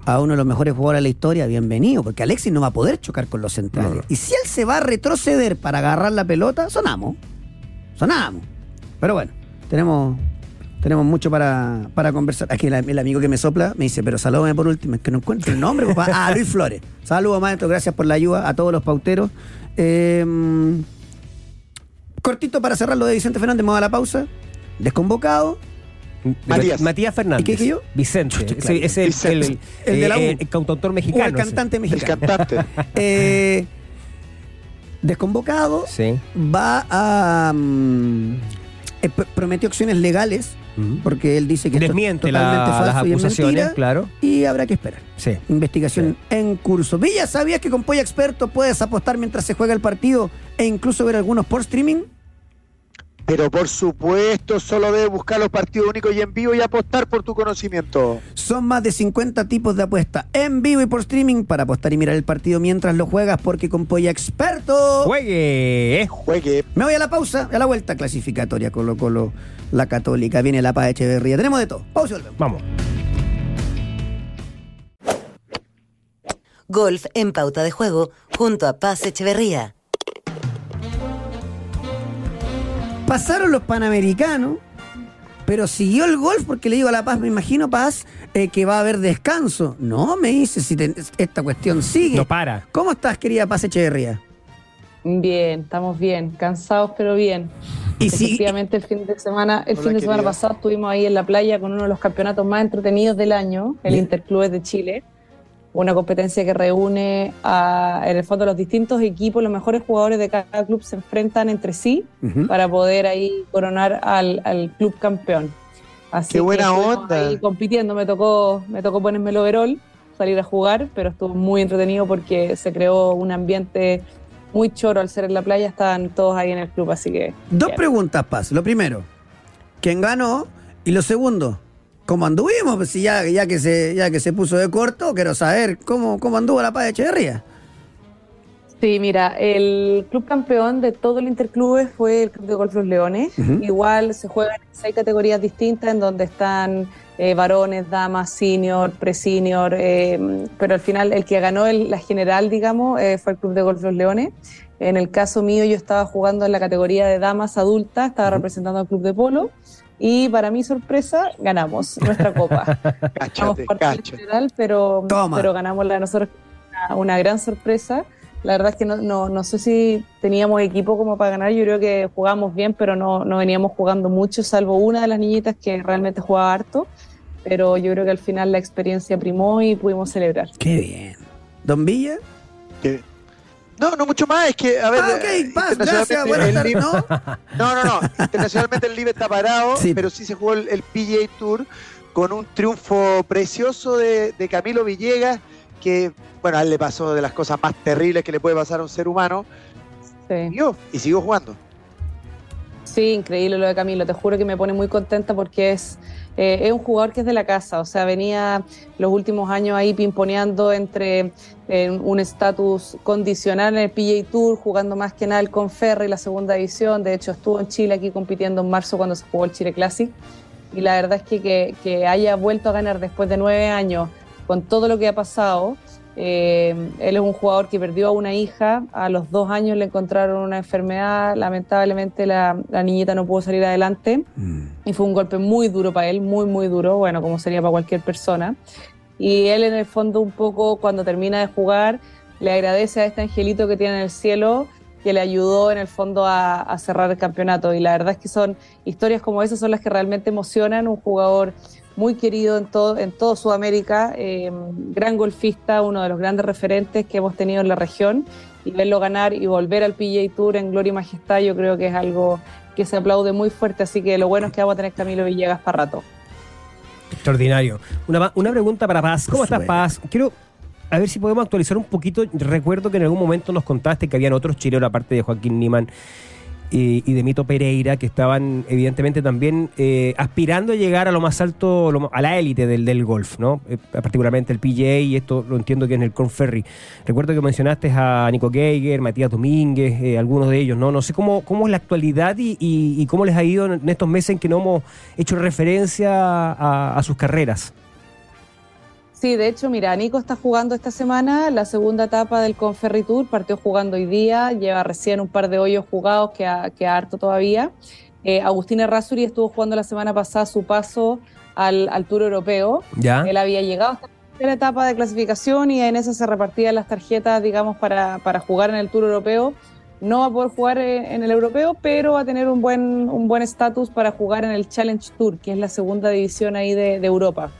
a uno de los mejores jugadores de la historia, bienvenido, porque Alexis no va a poder chocar con los centrales. No. Y si él se va a retroceder para agarrar la pelota, sonamos. Pero bueno, tenemos mucho para conversar. Aquí el amigo que me sopla me dice, pero salúdame por último, es que no encuentro el nombre, papá. Ah, Luis Flores. Saludos, maestro, gracias por la ayuda a todos los pauteros. Cortito para cerrar lo de Vicente Fernández, vamos a la pausa. Desconvocado. Matías Fernández. ¿Y qué dije yo? Vicente. Claro. El cantautor mexicano. El cantante mexicano. El cantante. Desconvocado. Sí. Va a... prometió acciones legales, porque él dice que desmiente esto es totalmente falso y es mentira, claro. Y habrá que esperar. Sí. Investigación en curso. Villa, ¿sabías que con Polla Experto puedes apostar mientras se juega el partido e incluso ver algunos por streaming? Pero por supuesto, solo debes buscar los partidos únicos y en vivo y apostar por tu conocimiento. Son más de 50 tipos de apuesta en vivo y por streaming para apostar y mirar el partido mientras lo juegas, porque con Polla Experto... ¡Juegue! Me voy a la pausa, a la vuelta clasificatoria, Colo-Colo, la Católica, viene la Paz Echeverría, tenemos de todo. Pausa y volvemos. Vamos. Golf en Pauta de Juego, junto a Paz Echeverría. Pasaron los Panamericanos, pero siguió el golf, porque le digo a La Paz, me imagino, Paz, que va a haber descanso. No, me dice, si esta cuestión sigue. No para. ¿Cómo estás, querida Paz Echeverría? Bien, estamos bien, cansados pero bien. Y efectivamente, sí, el fin de semana pasado estuvimos ahí en la playa con uno de los campeonatos más entretenidos del año, el Interclubes de Chile. Una competencia que reúne en el fondo los distintos equipos, los mejores jugadores de cada club se enfrentan entre sí para poder ahí coronar al club campeón. Así ¡qué buena onda! Ahí compitiendo, me tocó ponerme el overall, salir a jugar, pero estuvo muy entretenido porque se creó un ambiente muy choro al ser en la playa, estaban todos ahí en el club, así que... Dos preguntas, Paz. Lo primero, ¿quién ganó? Y lo segundo... ¿Cómo anduvimos? Pues ya que se puso de corto, quiero saber cómo anduvo la Paz de Echeverría. Sí, mira, el club campeón de todo el Interclubes fue el Club de Golf Los Leones. Igual se juegan en 6 categorías distintas, en donde están varones, damas, senior, pre-senior, pero al final el que ganó la general, digamos, fue el Club de Golf Los Leones. En el caso mío, yo estaba jugando en la categoría de damas adultas, estaba representando al Club de Polo, y para mi sorpresa, ganamos nuestra copa. Cáchate, cáchate. General, pero ganamos la de nosotros, una gran sorpresa. La verdad es que no sé si teníamos equipo como para ganar. Yo creo que jugábamos bien, pero no veníamos jugando mucho, salvo una de las niñitas que realmente jugaba harto. Pero yo creo que al final la experiencia primó y pudimos celebrar. ¡Qué bien! ¿Don Villa? ¿Qué? No mucho más, es que, a ver... ok, Paz, gracias, buenas tardes, ¿no? No, internacionalmente el Live está parado, sí, pero sí se jugó el PGA Tour con un triunfo precioso de Camilo Villegas, que, bueno, a él le pasó de las cosas más terribles que le puede pasar a un ser humano, sí, y siguió jugando. Sí, increíble lo de Camilo, te juro que me pone muy contenta porque es un jugador que es de la casa, o sea, venía los últimos años ahí pimponeando entre un estatus condicional en el PGA Tour, jugando más que nada el Conferri, la segunda división, de hecho estuvo en Chile aquí compitiendo en marzo cuando se jugó el Chile Classic, y la verdad es que haya vuelto a ganar después de 9 años con todo lo que ha pasado. Él es un jugador que perdió a una hija, a los 2 años le encontraron una enfermedad, lamentablemente la niñita no pudo salir adelante, y fue un golpe muy duro para él, muy muy duro, bueno, como sería para cualquier persona, y él en el fondo un poco cuando termina de jugar le agradece a este angelito que tiene en el cielo que le ayudó en el fondo a cerrar el campeonato, y la verdad es que son historias como esas son las que realmente emocionan. Un jugador muy querido en todo Sudamérica, gran golfista, uno de los grandes referentes que hemos tenido en la región, y verlo ganar y volver al PGA Tour en gloria y majestad, yo creo que es algo que se aplaude muy fuerte, así que lo bueno es que vamos a tener Camilo Villegas para rato. Extraordinario. Una pregunta para Paz. ¿Cómo estás, Paz? Quiero a ver si podemos actualizar un poquito. Recuerdo que en algún momento nos contaste que habían otros chilenos, aparte de Joaquín Niemann y de Mito Pereira, que estaban evidentemente también aspirando a llegar a lo más alto, a la élite del golf, ¿no? Particularmente el PGA, y esto lo entiendo que es en el Conferri. Recuerdo que mencionaste a Nico Geiger, Matías Domínguez, algunos de ellos, ¿no? No sé cómo es la actualidad y cómo les ha ido en estos meses en que no hemos hecho referencia a sus carreras. Sí, de hecho, mira, Nico está jugando esta semana la segunda etapa del Conferri Tour, partió jugando hoy día, lleva recién un par de hoyos jugados, queda harto todavía. Agustín Errázuriz estuvo jugando la semana pasada su paso al Tour Europeo. ¿Ya? Él había llegado hasta la primera etapa de clasificación y en esa se repartían las tarjetas, digamos, para jugar en el Tour Europeo. No va a poder jugar en el Europeo, pero va a tener un buen estatus para jugar en el Challenge Tour, que es la segunda división ahí de Europa.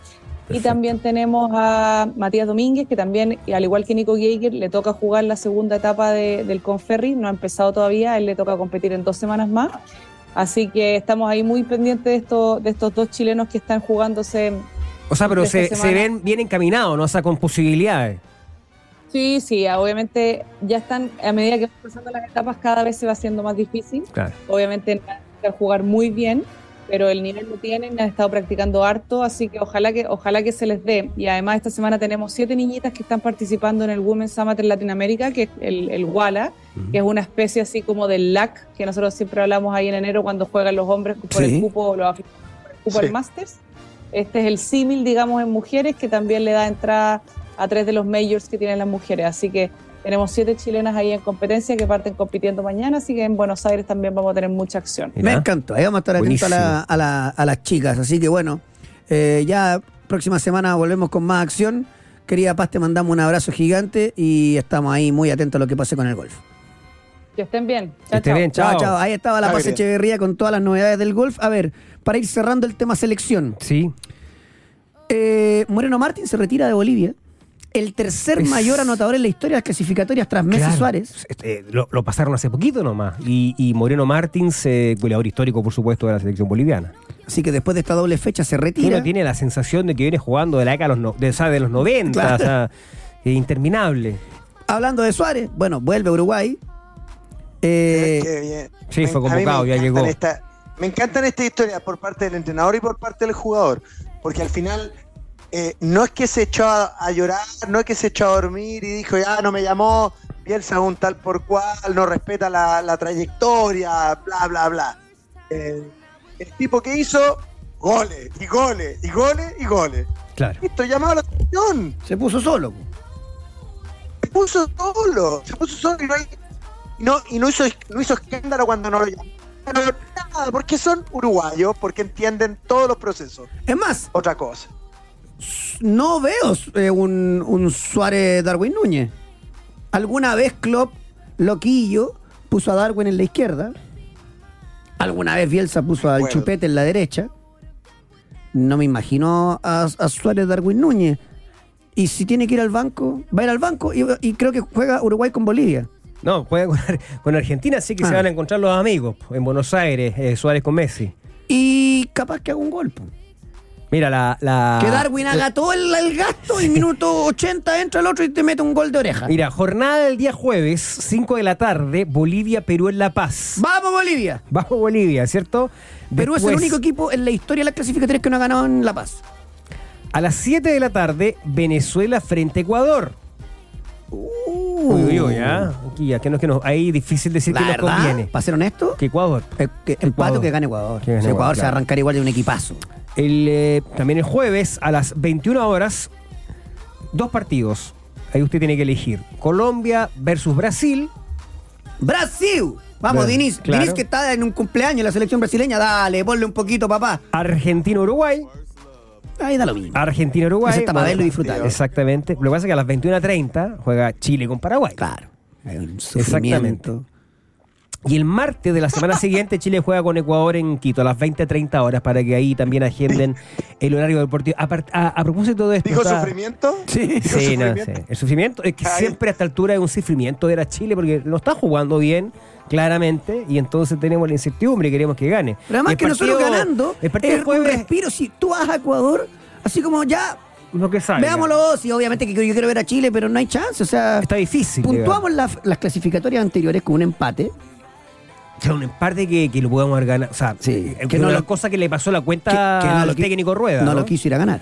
Y también tenemos a Matías Domínguez, que también, al igual que Nico Geiger, le toca jugar la segunda etapa del Conferri. No ha empezado todavía, a él le toca competir en 2 semanas más. Así que estamos ahí muy pendientes de estos 2 chilenos que están jugándose. O sea, pero se ven bien encaminados, ¿no? O sea, con posibilidades. Sí, obviamente ya están, a medida que van pasando las etapas, cada vez se va haciendo más difícil. Claro. Obviamente van a jugar muy bien, pero el nivel lo tienen, han estado practicando harto, así que ojalá que se les dé. Y además esta semana tenemos 7 niñitas que están participando en el Women's Summit en Latinoamérica, que es el WALA, que es una especie así como del LAC, que nosotros siempre hablamos ahí en enero cuando juegan los hombres por el cupo, los africanos por el cupo al Masters. Este es el símil, digamos, en mujeres, que también le da entrada a 3 de los majors que tienen las mujeres, así que tenemos 7 chilenas ahí en competencia que parten compitiendo mañana, así que en Buenos Aires también vamos a tener mucha acción. Me encantó, ahí vamos a estar atentos a las chicas, así que bueno, ya próxima semana volvemos con más acción. Querida Paz, te mandamos un abrazo gigante y estamos ahí muy atentos a lo que pase con el golf. Que estén bien. Chao. Ahí estaba la Paz Echeverría con todas las novedades del golf. A ver, para ir cerrando el tema selección. Sí. Moreno Martín se retira de Bolivia. El tercer mayor anotador en la historia de las clasificatorias tras Messi Suárez. Lo pasaron hace poquito nomás. Y Moreno Martins, goleador histórico, por supuesto, de la selección boliviana. Así que después de esta doble fecha se retira. Uno tiene la sensación de que viene jugando de la década de los 90, claro. O sea, interminable. Hablando de Suárez, bueno, vuelve a Uruguay. Qué bien. Sí, fue convocado, ya llegó. Me encantan estas historias por parte del entrenador y por parte del jugador, porque al final... no es que se echó a llorar, no es que se echó a dormir y dijo, ya no me llamó, piensa un tal por cual, no respeta la trayectoria, bla, bla, bla. El tipo que hizo goles, y goles, y goles, y goles. Claro. Esto llamaba la atención. Se puso solo. Se puso solo y no hizo escándalo cuando no lo llamaron. Nada, porque son uruguayos, porque entienden todos los procesos. Es más, otra cosa. No veo un Suárez Darwin Núñez. Alguna vez Klopp, loquillo, puso a Darwin en la izquierda. Alguna vez Bielsa puso al Chupete en la derecha. No me imagino a Suárez Darwin Núñez. Y si tiene que ir al banco, va a ir al banco y creo que juega Uruguay con Bolivia. No, juega con Argentina, así que se van a encontrar los amigos en Buenos Aires, Suárez con Messi. Y capaz que haga un gol. Mira, que Darwin haga todo el gasto y minuto 80 entra el otro y te mete un gol de oreja. Mira, jornada del día jueves, 5 de la tarde, Bolivia-Perú en La Paz. ¡Vamos, Bolivia! Vamos, Bolivia, ¿cierto? Perú es el único equipo en la historia de las clasificatorias que no ha ganado en La Paz. A las 7 de la tarde, Venezuela frente a Ecuador. Uy, uy, ¿ah? Ya, que no. Ahí difícil decir que nos conviene. Para ser honesto, que Ecuador. El pato que gane Ecuador. Que gane Ecuador, claro. Se va a arrancar igual de un equipazo. También el jueves a las 21 horas, dos partidos. Ahí usted tiene que elegir: Colombia versus Brasil. ¡Brasil! Vamos, Diniz. Claro. Diniz, que está en un cumpleaños en la selección brasileña. Dale, ponle un poquito, papá. Argentina-Uruguay. Ahí da lo mismo. Argentina-Uruguay. Está para verlo y disfrutar. Exactamente. Lo que pasa es que a las 21:30 juega Chile con Paraguay. Claro. Hay un sufrimiento. Exactamente. Y el martes de la semana siguiente Chile juega con Ecuador en Quito a las 20:30 horas para que ahí también agenden el horario del partido. A propósito de esto... ¿Dijo sufrimiento? Sí. El sufrimiento es que siempre a esta altura es un sufrimiento era Chile porque no está jugando bien, claramente, y entonces tenemos la incertidumbre y queremos que gane. Pero además que nosotros ganando es un respiro. Si tú vas a Ecuador, así como ya... Lo que salga. Veámoslo, sí, obviamente que yo quiero ver a Chile, pero no hay chance, o sea... Está difícil. Puntuamos las clasificatorias anteriores con un empate... O sea, un empate que lo podamos ganar. O sea, sí, que no la cosa que le pasó la cuenta al técnico Rueda. No lo quiso ir a ganar.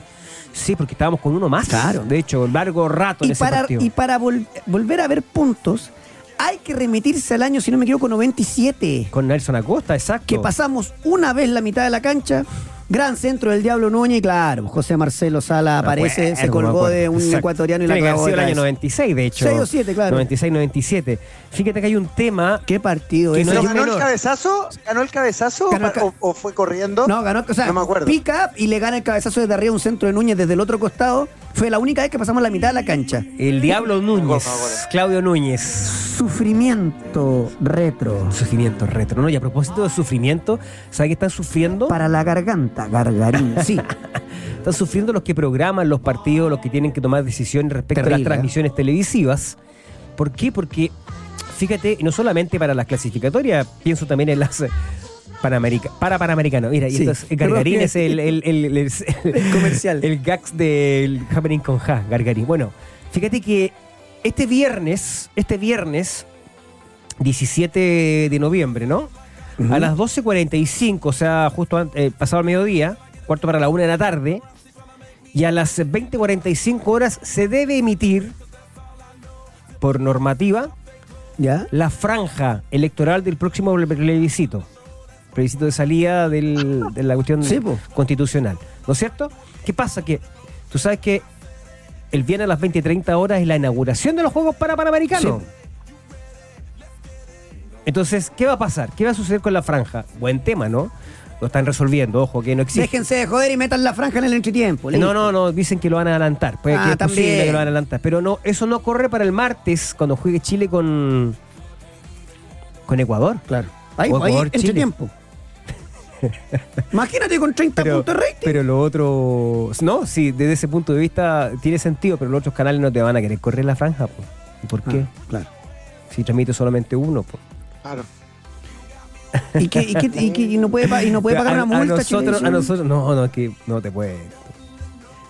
Sí, porque estábamos con uno más. Claro. De hecho, largo rato en ese partido. Y para volver a ver puntos, hay que remitirse al año, si no me equivoco, 97. Con Nelson Acosta, exacto. Que pasamos una vez la mitad de la cancha, gran centro del Diablo Núñez, y claro, José Marcelo Sala aparece, bueno, se colgó de un ecuatoriano y la cagó. Tiene que haber sido el año 96, de hecho. 6 o 7, claro. 96, 97. Fíjate que hay un tema. ¿Qué partido que no ganó menor. El cabezazo? ¿Ganó el cabezazo? Ganó ¿O fue corriendo? No, ganó, o sea, no me acuerdo. Pica y le gana el cabezazo desde arriba un centro de Núñez desde el otro costado. Fue la única vez que pasamos la mitad de la cancha. El Diablo Núñez, Claudio Núñez. Sufrimiento retro, ¿no? Y a propósito de sufrimiento, ¿sabes qué están sufriendo? Para la garganta, gargarina. Sí. Están sufriendo los que programan los partidos, los que tienen que tomar decisiones respecto a las transmisiones televisivas. ¿Por qué? Porque, fíjate, no solamente para las clasificatorias, pienso también en las... Panamericano. Mira, y entonces Gargarín es el comercial. El gags del Happening con Ja, Gargarín. Bueno, fíjate que este viernes 17 de noviembre, ¿no? Uh-huh. A las 12:45, o sea, justo antes, pasado el mediodía, 12:45 de la tarde, y a las 20:45 horas se debe emitir, por normativa, ¿ya? La franja electoral del próximo plebiscito. Plebiscito de salida de la cuestión constitucional, ¿no es cierto? ¿Qué pasa? Que tú sabes que el viernes a las 20:30 horas es la inauguración de los Juegos Panamericanos. Sí. Entonces, ¿qué va a pasar? ¿Qué va a suceder con la franja? Buen tema, ¿no? Lo están resolviendo, ojo, que no existe. Déjense de joder y metan la franja en el entretiempo. ¿Listo? No, dicen que lo van a adelantar. Puede que es posible que lo van a adelantar. Pero no, eso no corre para el martes cuando juegue Chile con Ecuador. Claro. Ahí entretiempo. Imagínate con 30 puntos de rating. Pero lo otro... No, sí, desde ese punto de vista tiene sentido, pero los otros canales no te van a querer correr la franja. ¿Por qué? Claro. Si transmite solamente uno. Claro. ¿Y no puede pagar una multa? A nosotros no, es que no te puede...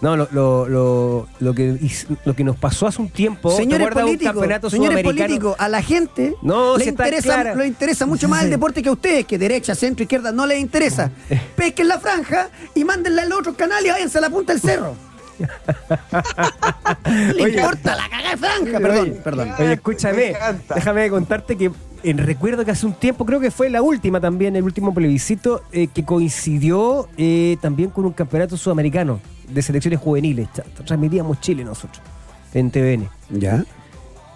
No, lo que nos pasó hace un tiempo, señores políticos, a la gente no, le interesa mucho más el deporte que a ustedes, que derecha, centro, izquierda, no les interesa. Pesquen la franja y mándenla al otro canal y váyanse a la punta del cerro. Le importa la cagada de franja, perdón. Oye, escúchame, déjame contarte que recuerdo que hace un tiempo, creo que fue la última también, el último plebiscito, que coincidió también con un campeonato sudamericano de selecciones juveniles. Transmitíamos Chile nosotros en TVN. ¿Ya?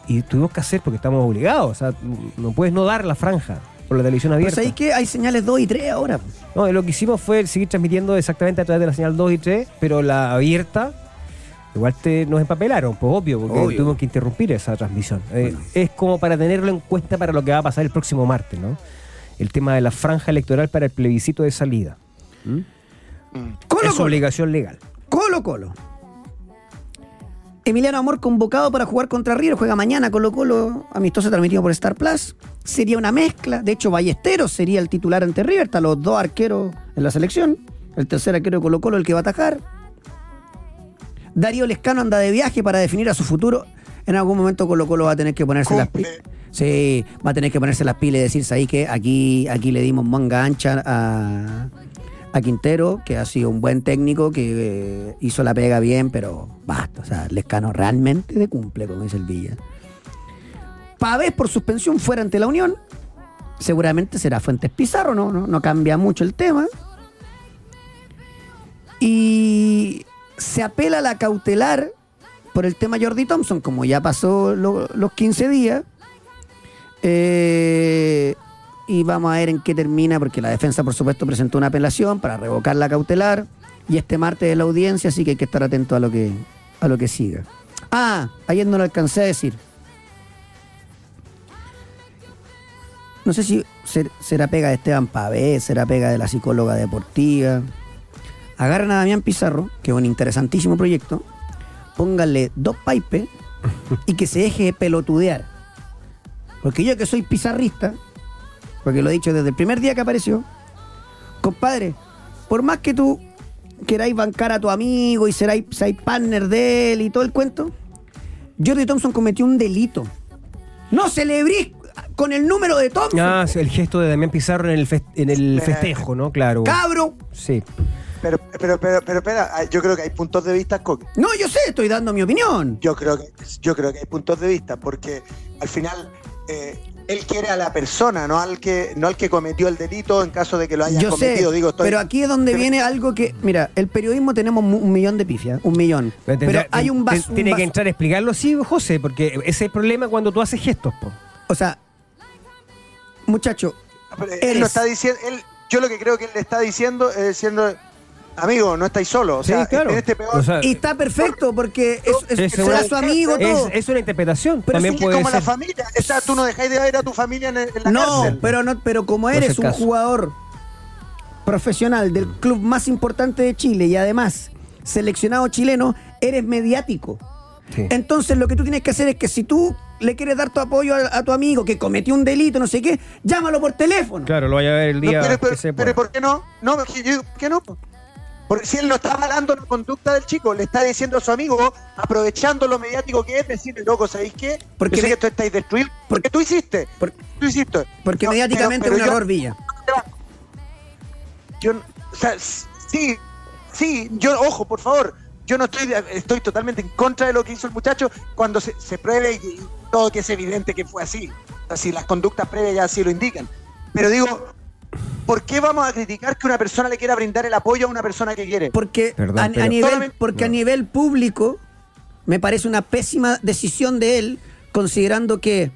Y tuvimos que hacer, porque estamos obligados, o sea, no puedes no dar la franja por la televisión abierta. Pues ahí que hay señales 2 y 3 ahora. No, lo que hicimos fue seguir transmitiendo exactamente a través de la señal 2 y 3, pero la abierta... Igual nos empapelaron, pues obvio, porque tuvimos que interrumpir esa transmisión. Bueno. Es como para tenerlo en cuenta para lo que va a pasar el próximo martes, ¿no? El tema de la franja electoral para el plebiscito de salida. ¿Mm? Colo, es obligación legal. Colo Colo. Emiliano Amor convocado para jugar contra River. Juega mañana Colo Colo, amistoso transmitido por Star Plus. Sería una mezcla. De hecho, Ballesteros sería el titular ante River. Están los dos arqueros en la selección. El tercer arquero de Colo Colo, el que va a atajar. Darío Lescano anda de viaje para definir a su futuro. En algún momento Colo Colo va a tener que ponerse las pilas. Sí, va a tener que ponerse las pilas y decirse ahí que aquí le dimos manga ancha a Quintero, que ha sido un buen técnico, que hizo la pega bien, pero basta. O sea, Lescano realmente de cumple, como dice el Villa. Pavés por suspensión fuera ante la Unión. Seguramente será Fuentes Pizarro, no cambia mucho el tema. Y... se apela a la cautelar por el tema Jordi Thompson, como ya pasó los 15 días. Y vamos a ver en qué termina, porque la defensa, por supuesto, presentó una apelación para revocar la cautelar. Y este martes es la audiencia, así que hay que estar atento a lo que siga. Ah, ayer no lo alcancé a decir. No sé si será pega de Esteban Pavés, será pega de la psicóloga deportiva. Agarran a Damián Pizarro, que es un interesantísimo proyecto, pónganle 2 pipes y que se deje de pelotudear. Porque yo, que soy pizarrista, porque lo he dicho desde el primer día que apareció, compadre, por más que tú queráis bancar a tu amigo y seáis partner de él y todo el cuento, Jordi Thompson cometió un delito. ¡No celebrís con el número de Thompson! Ah, el gesto de Damián Pizarro en el festejo, ¿no? Claro. ¡Cabro! Sí. Pero, espera, yo creo que hay puntos de vista, Coque. No, yo sé, estoy dando mi opinión. Yo creo que hay puntos de vista, porque al final él quiere a la persona, no al que cometió el delito en caso de que lo haya cometido. Sé, pero aquí es donde viene algo que... Mira, el periodismo tenemos un millón de pifias, un millón. Pero hay un vaso... Tiene que entrar a explicarlo, sí, José, porque ese es el problema cuando tú haces gestos, po. O sea, muchacho, él lo está diciendo... Yo lo que creo que él le está diciendo es diciendo... Amigo, no estáis solo, o sea, sí, claro. Este peor... o sea, y está perfecto, porque será su amigo, todo. Es una interpretación, pero también puede como ser. La familia, tú no dejáis de ver a tu familia en la cárcel. Pero como eres un jugador profesional del club más importante de Chile y además seleccionado chileno, eres mediático. Sí. Entonces lo que tú tienes que hacer es que si tú le quieres dar tu apoyo a tu amigo que cometió un delito, no sé qué, llámalo por teléfono. Claro, lo vaya a ver el día. Pero ¿por qué no? No, ¿por qué no? Porque si él no está avalando la conducta del chico, le está diciendo a su amigo, aprovechando lo mediático que es, decirle, loco, ¿sabéis qué? Porque sé que tú estáis destruido. Porque tú hiciste. Porque mediáticamente es un error, Villa. Ojo, por favor. Yo no estoy totalmente en contra de lo que hizo el muchacho cuando se pruebe y todo, que es evidente que fue así. Así las conductas previas ya así lo indican. Pero digo... ¿Por qué vamos a criticar que una persona le quiera brindar el apoyo a una persona que quiere? Porque a nivel público me parece una pésima decisión de él, considerando que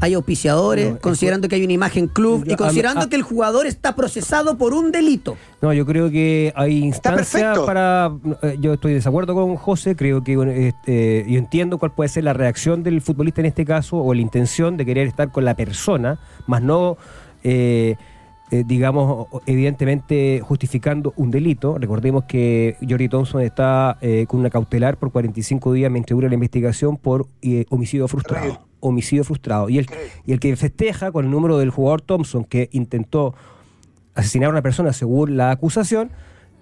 hay auspiciadores, considerando que hay una imagen club y considerando que el jugador está procesado por un delito. No, yo creo que hay instancias para... Yo estoy de desacuerdo con José, creo que yo entiendo cuál puede ser la reacción del futbolista en este caso, o la intención de querer estar con la persona, más no... digamos, evidentemente justificando un delito. Recordemos que Jordi Thompson está con una cautelar por 45 días mientras dura la investigación por homicidio frustrado. Y el que festeja con el número del jugador Thompson, que intentó asesinar a una persona según la acusación,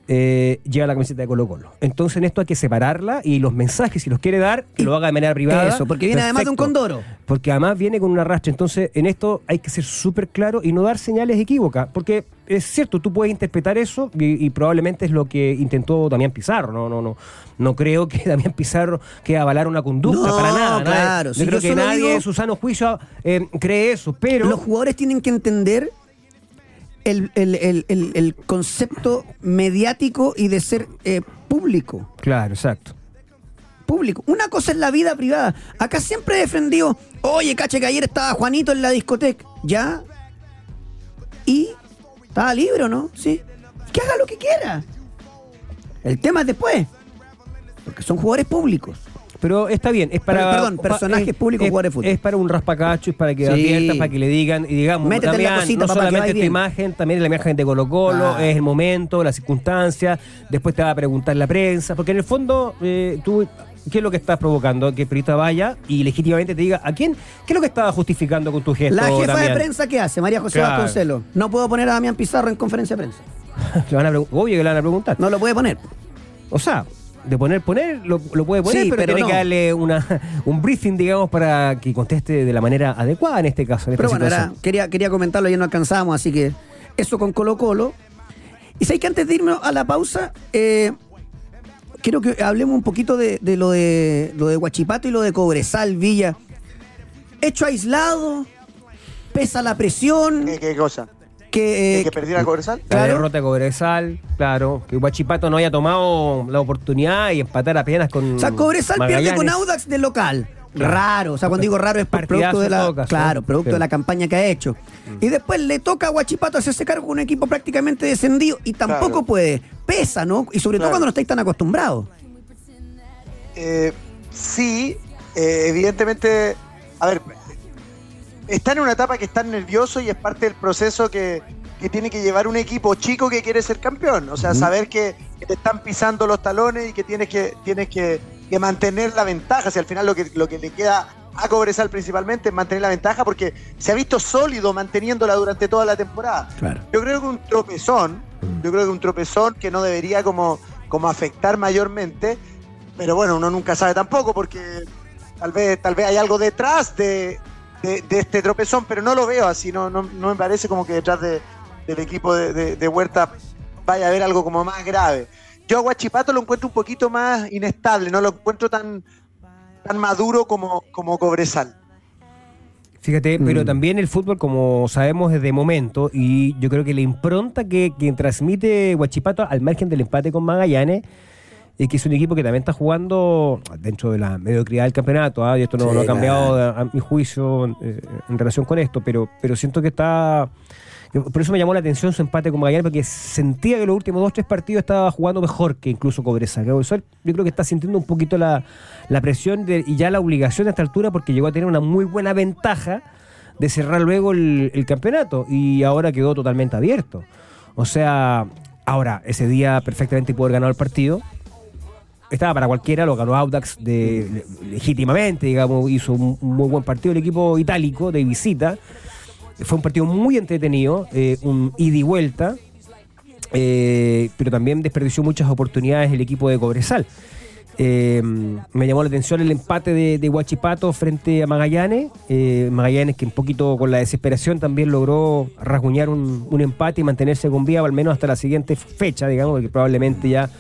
lleva la camiseta de Colo Colo. Entonces en esto hay que separarla, y los mensajes, si los quiere dar, que lo haga de manera privada. Eso, porque viene además de un condoro. Porque además viene con un arrastre. Entonces en esto hay que ser súper claro y no dar señales equívocas. Porque es cierto, tú puedes interpretar eso, y probablemente es lo que intentó Damián Pizarro. No creo que Damián Pizarro que avalara una conducta, no, para nada. Claro, nadie, si creo que nadie en su sano juicio cree eso. Pero los jugadores tienen que entender el concepto mediático y de ser público. Claro, exacto. Público. Una cosa es la vida privada. Acá siempre he defendido, oye, caché que ayer estaba Juanito en la discoteca. Ya. Y estaba libre, ¿o no? Sí. Que haga lo que quiera. El tema es después. Porque son jugadores públicos. Pero está bien, es para... Perdón, personajes públicos, jugadores de fútbol. Es para un raspacacho, es para que advierta, para que le digan, y digamos, Damián, no solamente tu imagen, también la imagen de Colo Colo, es el momento, las circunstancias, después te va a preguntar la prensa, porque en el fondo, tú... ¿Qué es lo que estás provocando? Que Perita vaya y legítimamente te diga, ¿a quién? ¿Qué es lo que estaba justificando con tu gesto, la jefa Damián? De prensa, ¿qué hace? María José Vasconcelos. No puedo poner a Damián Pizarro en conferencia de prensa. Obvio que le van a preguntar. No lo puede poner. O sea... De poner, lo puede poner, sí, pero tiene que darle un briefing, digamos, para que conteste de la manera adecuada en este caso. En pero bueno, ahora quería comentarlo, ya no alcanzamos, así que eso con Colo Colo. Y sé que antes de irnos a la pausa, quiero que hablemos un poquito de lo de Huachipato y lo de Cobresal, Villa. Hecho aislado, pesa la presión. ¿Qué cosa? Que perdiera Cobresal. La derrota de Cobresal, claro. Que Huachipato no haya tomado la oportunidad y empatar apenas con. O sea, Cobresal Magallanes. Pierde con Audax del local. Claro. Raro. O sea, cuando digo raro es producto de la. Ocasión, claro, producto de la campaña que ha hecho. Y después le toca a Huachipato hacerse cargo con un equipo prácticamente descendido y tampoco puede. Pesa, ¿no? Y sobre todo cuando no estáis tan acostumbrados. Evidentemente. A ver. Están en una etapa que están nerviosos y es parte del proceso que tiene que llevar un equipo chico que quiere ser campeón. O sea, saber que te están pisando los talones y que tienes que mantener la ventaja. O sea, al final lo que le queda a Cobresal principalmente es mantener la ventaja, porque se ha visto sólido manteniéndola durante toda la temporada. Claro. Yo creo que un tropezón que no debería como afectar mayormente, pero bueno, uno nunca sabe tampoco, porque tal vez hay algo detrás de este tropezón, pero no lo veo así, no me parece como que detrás del equipo de Huerta vaya a haber algo como más grave. Yo a Huachipato lo encuentro un poquito más inestable, no lo encuentro tan maduro como Cobresal. Fíjate, pero también el fútbol, como sabemos, es de momento, y yo creo que la impronta que transmite Huachipato, al margen del empate con Magallanes, es que es un equipo que también está jugando dentro de la mediocridad del campeonato, y esto no ha cambiado a mi juicio en relación con esto, pero siento que está... Por eso me llamó la atención su empate con Magallanes, porque sentía que los últimos 2-3 partidos estaba jugando mejor que incluso Cobresal. Yo creo que está sintiendo un poquito la presión y ya la obligación a esta altura, porque llegó a tener una muy buena ventaja de cerrar luego el campeonato, y ahora quedó totalmente abierto. O sea, ahora, ese día perfectamente pudo haber ganado el partido. Estaba para cualquiera, lo ganó Audax legítimamente, digamos, hizo un muy buen partido el equipo itálico de visita. Fue un partido muy entretenido, un ida y vuelta, pero también desperdició muchas oportunidades el equipo de Cobresal. Me llamó la atención el empate de Huachipato frente a Magallanes. Magallanes, que un poquito con la desesperación también logró rasguñar un empate y mantenerse con vida, al menos hasta la siguiente fecha, digamos, porque probablemente ya...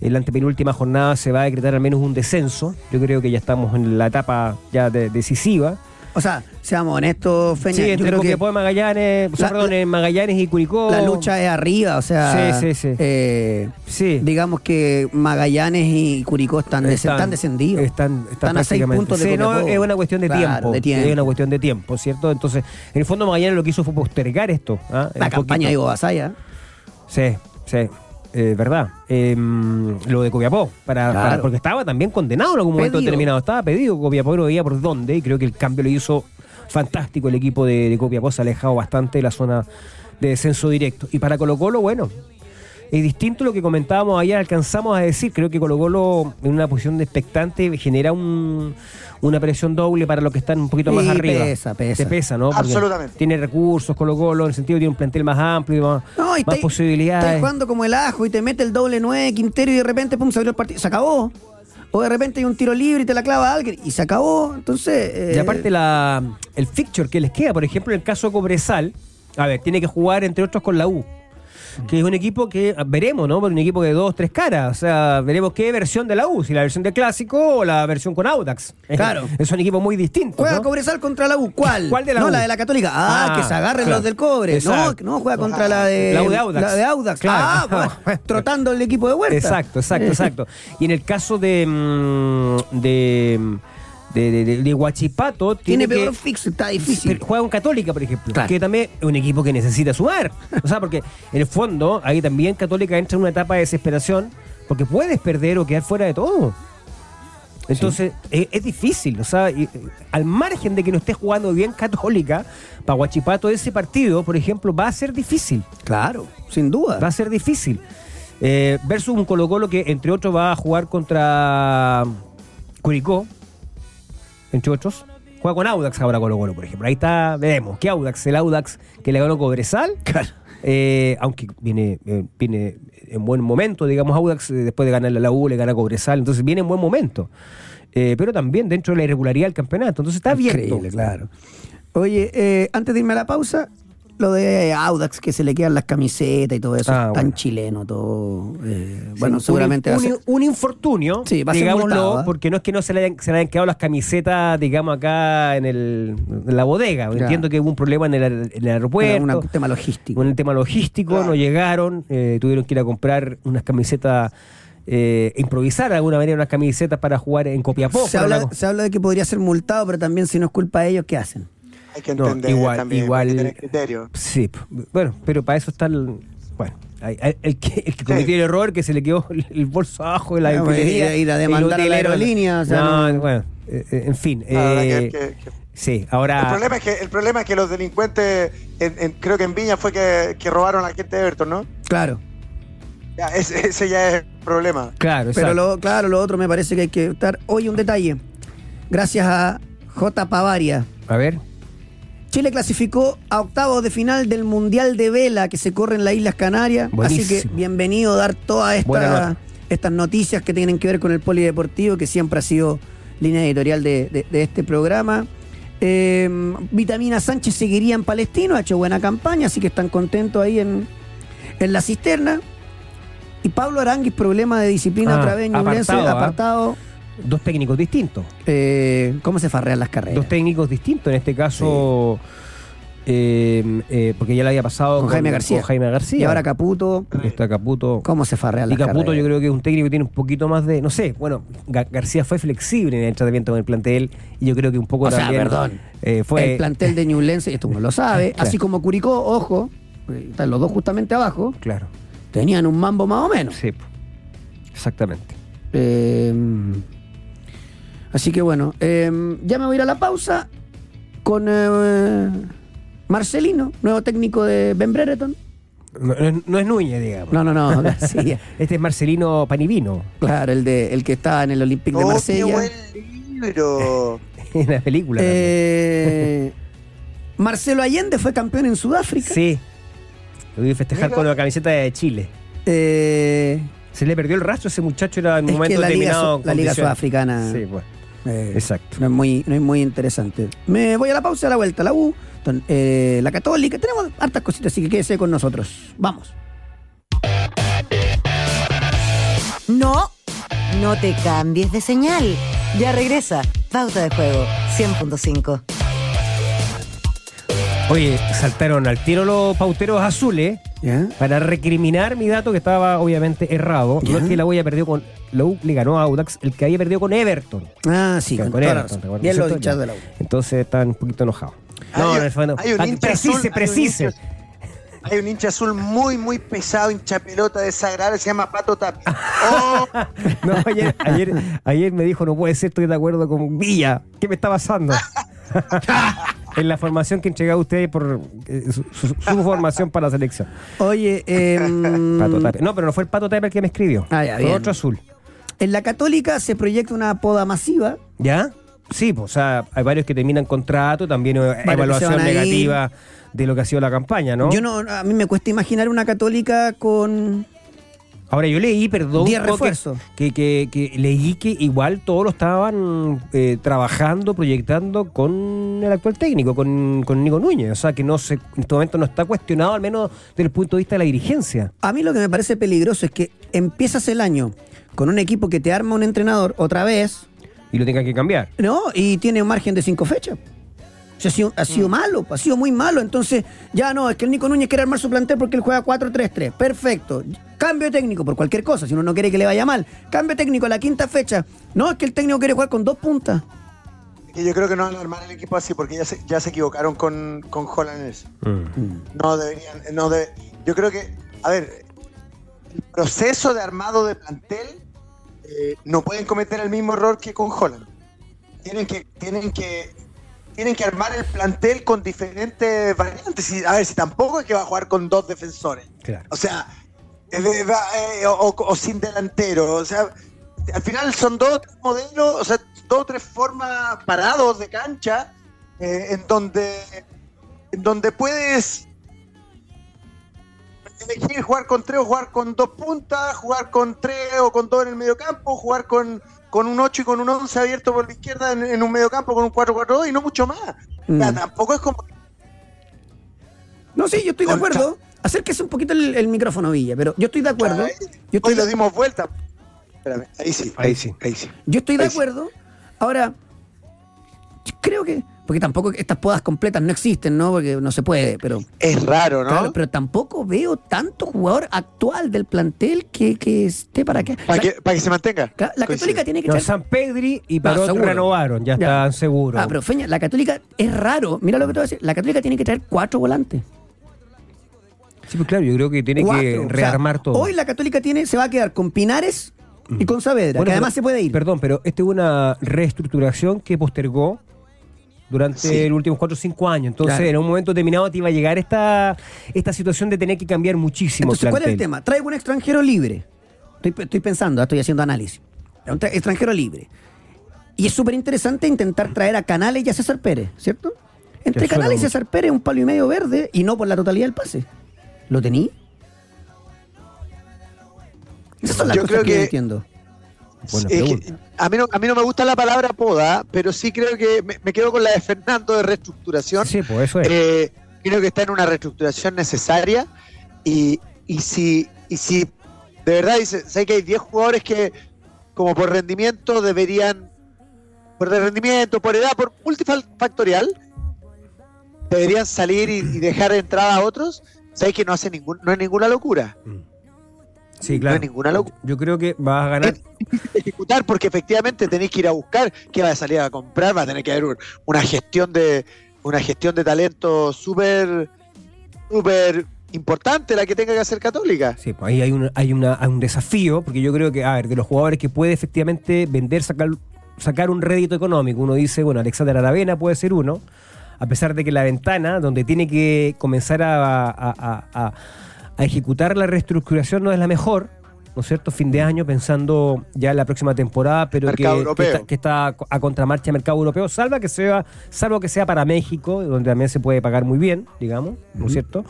En la antepenúltima jornada se va a decretar al menos un descenso. Yo creo que ya estamos en la etapa ya decisiva. O sea, seamos honestos, Feña. Sí, entre Copiapó y Magallanes, Magallanes y Curicó. La lucha es arriba, o sea... Sí. Digamos que Magallanes y Curicó están descendidos. Están a 6 puntos de Copiapó. Es una cuestión de tiempo. Es una cuestión de tiempo, ¿cierto? Entonces, en el fondo Magallanes lo que hizo fue postergar esto. La campaña de Gobasaya. Sí. Verdad, lo de Copiapó, porque estaba también condenado en algún momento determinado, estaba pedido. Copiapó lo veía por dónde, y creo que el cambio lo hizo fantástico. El equipo de Copiapó se ha alejado bastante de la zona de descenso directo, y para Colo Colo, bueno, distinto a lo que comentábamos ayer, alcanzamos a decir, creo que Colo Colo en una posición de expectante genera una presión doble para los que están un poquito más arriba. Pesa. Te pesa, ¿no? Porque absolutamente. Tiene recursos Colo Colo, en el sentido que tiene un plantel más amplio, más posibilidades. Estás jugando como el ajo y te mete el doble 9, Quintero, y de repente, pum, se abrió el partido. Se acabó. O de repente hay un tiro libre y te la clava alguien y se acabó. Entonces. Y aparte el fixture que les queda, por ejemplo, en el caso de Cobresal, a ver, tiene que jugar entre otros con la U, que es un equipo que veremos, ¿no? Un equipo de 2, 3 caras. O sea, veremos qué versión de la U, si la versión de Clásico o la versión con Audax. Claro. Es un equipo muy distinto. Juega, ¿no? Cobresal contra la U. ¿Cuál? ¿Cuál de la U? No, la de la Católica. Ah, que se agarren, claro, los del Cobre. Exacto. No, juega contra la de... La U de Audax. La de Audax. Claro. Ah, pues, trotando el equipo de Huerta. Exacto. Y en el caso de Huachipato tiene peor fixo, está difícil. Juega un Católica, por ejemplo, claro, que también es un equipo que necesita sumar. O sea, porque en el fondo ahí también Católica entra en una etapa de desesperación, porque puedes perder o quedar fuera de todo. Entonces es difícil, o sea, al margen de que no esté jugando bien Católica, para Huachipato ese partido, por ejemplo, va a ser difícil. Claro, sin duda. Va a ser difícil. Versus un Colo Colo que, entre otros, va a jugar contra Curicó, entre otros. Juega con Audax ahora Colo Colo, por ejemplo. Ahí está, veremos. ¿Qué Audax? El Audax que le ganó Cobresal. Claro. Aunque viene en buen momento, digamos, Audax, después de ganarle a la U, le gana Cobresal. Entonces viene en buen momento. Pero también dentro de la irregularidad del campeonato. Entonces está abierto. Increíble, claro. Oye, antes de irme a la pausa, lo de Audax, que se le quedan las camisetas y todo eso, tan chileno todo. Bueno, sí, seguramente un infortunio, sí, digámoslo, multado, porque no es que no se le hayan quedado las camisetas, digamos, acá en la bodega. Claro. Entiendo que hubo un problema en el aeropuerto. Era un tema logístico. Claro. No llegaron, tuvieron que ir a comprar unas camisetas, improvisar de alguna manera unas camisetas para jugar en Copiapó. Se habla de que podría ser multado, pero también, si no es culpa de ellos, ¿qué hacen? Hay que entender, no, igual, hay que tener criterio. Sí, bueno, pero para eso está el que cometió el error, que se le quedó el bolso abajo de la hotelería. Ir a demandar a la aerolínea. O sea, en fin. Sí, ahora... El problema es que los delincuentes, creo que en Viña fue que robaron a la gente de Everton, ¿no? Claro. Ya, ese ya es el problema. Claro, pero lo otro me parece que hay que estar... Hoy un detalle. Gracias a J. Pavaria. A ver... Chile clasificó a octavos de final del Mundial de Vela que se corre en las Islas Canarias. Buenísimo. Así que bienvenido a dar todas estas noticias que tienen que ver con el polideportivo, que siempre ha sido línea editorial de este programa. Vitamina Sánchez seguiría en Palestino, ha hecho buena campaña, así que están contentos ahí en la cisterna. Y Pablo Aránguiz, problema de disciplina otra vez en Ñublense, apartado. Dos técnicos distintos. ¿Cómo se farrean las carreras? Dos técnicos distintos, en este caso, porque ya le había pasado con Jaime García. Y ahora Caputo. Está Caputo. ¿Cómo se farrean las carreras? Y Caputo yo creo que es un técnico que tiene un poquito más de... No sé, bueno, García fue flexible en el tratamiento con el plantel, y yo creo que un poco también... fue... El plantel de Ñublense, esto uno lo sabe, claro, así como Curicó, ojo, están los dos justamente abajo. Claro. Tenían un mambo más o menos. Sí, exactamente. Así que bueno, ya me voy a ir a la pausa con Marcelino, nuevo técnico de Ben Brereton. No es Núñez, digamos. No. Sí. Este es Marcelino Panivino. Claro, el que estaba en el Olympique de Marsella. ¡Qué buen libro! En la película. Marcelo Allende fue campeón en Sudáfrica. Sí. Lo voy a festejar con la camiseta de Chile. Se le perdió el rastro a ese muchacho, era en un momento determinado. La Liga Sudafricana. Sí, bueno. Exacto. No es muy interesante. Me voy a la pausa, a la vuelta. La U, la Católica. Tenemos hartas cositas, así que quédese con nosotros. Vamos. No te cambies de señal. Ya regresa Pauta de Juego 100.5. Oye, saltaron al tiro los pauteros azules, ¿eh? Para recriminar mi dato, que estaba obviamente errado. No es que la U haya perdido con... La U le ganó a Audax, el que había perdido con Everton. Ah, sí, con Everton. Bien los hinchas de la U. Entonces están un poquito enojados. Precise. Hay un hincha azul muy pesado, hincha pelota desagradable, se llama Pato Tapia. No, ayer me dijo, no puede ser, estoy de acuerdo con Villa. ¿Qué me está pasando? en la formación que entregaba usted por su formación para la selección. Oye, Pato Tapia. No, pero no fue el Pato Tapia el que me escribió. Ah, ya, fue otro azul. En la Católica se proyecta una poda masiva. ¿Ya? Sí, pues, o sea, hay varios que terminan contrato, también evaluación negativa de lo que ha sido la campaña, ¿no? Yo no, a mí me cuesta imaginar una Católica con... Ahora, yo leí, perdón, 10 refuerzos. Que leí que igual todos lo estaban trabajando, proyectando con el actual técnico, con Nico Núñez. O sea, que no se, en este momento no está cuestionado, al menos desde el punto de vista de la dirigencia. A mí lo que me parece peligroso es que empiezas el año con un equipo que te arma un entrenador otra vez... Y lo tengan que cambiar. No, y tiene un margen de 5 fechas. O sea, ha sido malo, ha sido muy malo. Entonces, ya no, es que el Nico Núñez quiere armar su plantel porque él juega 4-3-3. Perfecto. Cambio técnico por cualquier cosa, si uno no quiere que le vaya mal. Cambio técnico a la 5ª fecha. No, es que el técnico quiere jugar con 2 puntas. Yo creo que no van a armar el equipo así porque ya se equivocaron con Hollanés. No deberían... yo creo que... A ver, el proceso de armado de plantel... no pueden cometer el mismo error que con Holland. Tienen que armar el plantel con diferentes variantes. A ver, si tampoco es que va a jugar con 2 defensores. Claro. O sea, o sin delantero. O sea, al final son 2 o 3 modelos, o sea, 2 o 3 formas parados de cancha en donde puedes elegir jugar con 3 o jugar con 2 puntas, jugar con 3 o con 2 en el mediocampo, jugar con un 8 y con un 11 abierto por la izquierda en un mediocampo con un 4-4-2 y no mucho más. O sea, tampoco es como... No, sí, yo estoy de acuerdo. Acérquese un poquito el micrófono, Villa, pero yo estoy de acuerdo. Hoy lo dimos vuelta. Espérame, ahí sí. Yo estoy de acuerdo. Ahora, creo que... Porque tampoco estas podas completas no existen, ¿no? Porque no se puede, pero... Es raro, ¿no? Claro, pero tampoco veo tanto jugador actual del plantel que esté para que... Para que se mantenga. La Católica tiene que... No, San Pedri y Parot renovaron, ya están seguros. Ah, pero Feña, la Católica es raro. Mira lo que te voy a decir. La Católica tiene que traer 4 volantes. Sí, pues claro, yo creo que tiene 4, que rearmar, o sea, todo. Hoy la Católica se va a quedar con Pinares y con Saavedra, bueno, que además se puede ir. Perdón, pero hubo una reestructuración que postergó durante los últimos 4 o 5 años. Entonces, claro, en un momento determinado te iba a llegar esta situación de tener que cambiar muchísimo. Entonces, ¿cuál es el tema? Traigo un extranjero libre. Estoy pensando, estoy haciendo análisis. Un extranjero libre. Y es súper interesante intentar traer a Canales y a César Pérez, ¿cierto? Entre Canales y César Pérez, un palo y medio verde, y no por la totalidad del pase. ¿Lo tení? Esas son las cosas que yo entiendo. A mí no me gusta la palabra poda, pero sí creo que me quedo con la de Fernando de reestructuración. Sí, pues eso es. Creo que está en una reestructuración necesaria y si de verdad sé que hay 10 jugadores que como por rendimiento deberían, por rendimiento, por edad, por multifactorial, deberían salir y dejar de entrada a otros, sé que no es ninguna locura. Sí, claro. No hay ninguna locura. Yo creo que vas a ganar. Ejecutar, porque efectivamente tenés que ir a buscar, que vas a salir a comprar, va a tener que haber una gestión de talento súper importante la que tenga que hacer Católica. Sí, pues ahí hay un desafío, porque yo creo que, a ver, de los jugadores que puede efectivamente vender, sacar un rédito económico, uno dice, bueno, Alexander Aravena puede ser uno, a pesar de que la ventana donde tiene que comenzar a ejecutar la reestructuración no es la mejor, ¿no es cierto? Fin de año, pensando ya en la próxima temporada, pero que está a contramarcha del mercado europeo, salvo que sea para México, donde también se puede pagar muy bien, digamos, ¿no es cierto?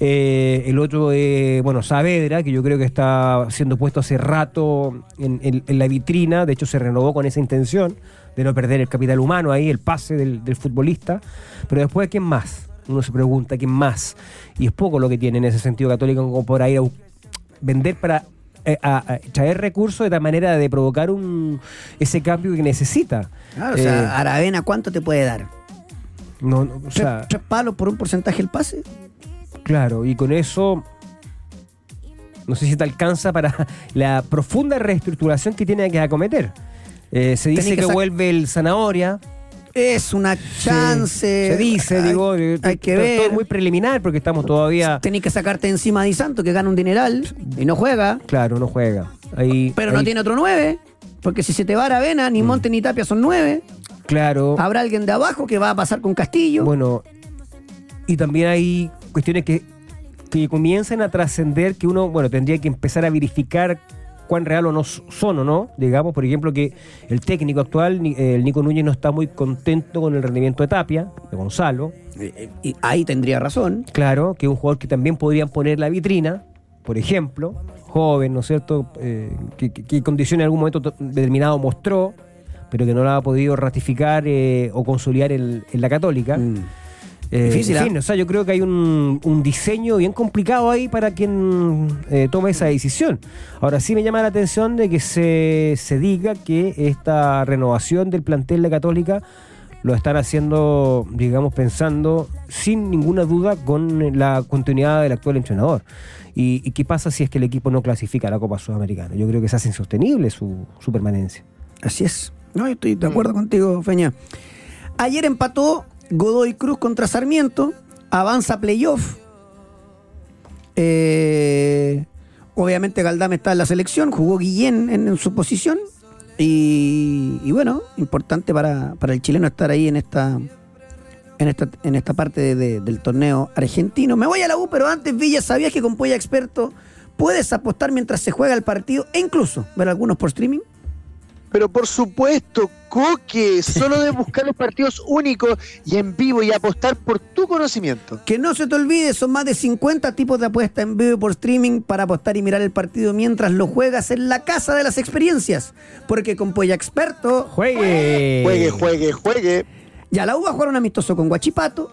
El otro es, bueno, Saavedra, que yo creo que está siendo puesto hace rato en la vitrina, de hecho se renovó con esa intención de no perder el capital humano ahí, el pase del futbolista, pero después, ¿quién más? Uno se pregunta quién más, y es poco lo que tiene en ese sentido Católica como para ir a vender, para traer recursos de tal manera de provocar ese cambio que necesita. Claro, o sea, Aravena, ¿cuánto te puede dar? No, o sea, 3 palos por un porcentaje el pase. Claro, y con eso no sé si te alcanza para la profunda reestructuración que tiene que acometer. Se dice que vuelve el Zanahoria. Es una chance. Sí, se dice, hay que ver. Todo muy preliminar porque estamos todavía. Tenés que sacarte encima a Di Santo, que gana un dineral y no juega. Claro, no juega. Pero no tiene otro 9, porque si se te va Aravena, ni Monte ni Tapia son 9. Claro. Habrá alguien de abajo que va a pasar con Castillo. Bueno, y también hay cuestiones que comienzan a trascender, que uno, bueno, tendría que empezar a verificar cuán real o no son, o no, digamos, por ejemplo, que el técnico actual, el Nico Núñez, no está muy contento con el rendimiento de Tapia, de Gonzalo. Y ahí tendría razón. Claro, que es un jugador que también podrían poner la vitrina, por ejemplo, joven, ¿no es cierto?, que condición en algún momento determinado mostró, pero que no la ha podido ratificar o consolidar en la Católica. Mm. Difícil, en fin, o sea, yo creo que hay un diseño bien complicado ahí para quien tome esa decisión. Ahora sí me llama la atención de que se diga que esta renovación del plantel de Católica lo están haciendo, digamos, pensando sin ninguna duda con la continuidad del actual entrenador. ¿Y qué pasa si es que el equipo no clasifica a la Copa Sudamericana? Yo creo que se hace insostenible su permanencia. Así es. No, yo estoy de acuerdo contigo, Feña. Ayer empató Godoy Cruz contra Sarmiento, avanza playoff. Obviamente Galdame está en la selección, jugó Guillén en su posición. Y bueno, importante para el chileno estar ahí en esta parte del torneo argentino. Me voy a la U, pero antes, Villa, ¿sabías que con Polla Experto puedes apostar mientras se juega el partido e incluso ver algunos por streaming? Pero por supuesto, Coque, solo de buscar los partidos únicos y en vivo y apostar por tu conocimiento. Que no se te olvide, son más de 50 tipos de apuestas en vivo y por streaming para apostar y mirar el partido mientras lo juegas en la casa de las experiencias. Porque con Polla Experto... ¡Juegue! ¡Juegue, juegue, juegue! Ya la U va a jugar un amistoso con Huachipato.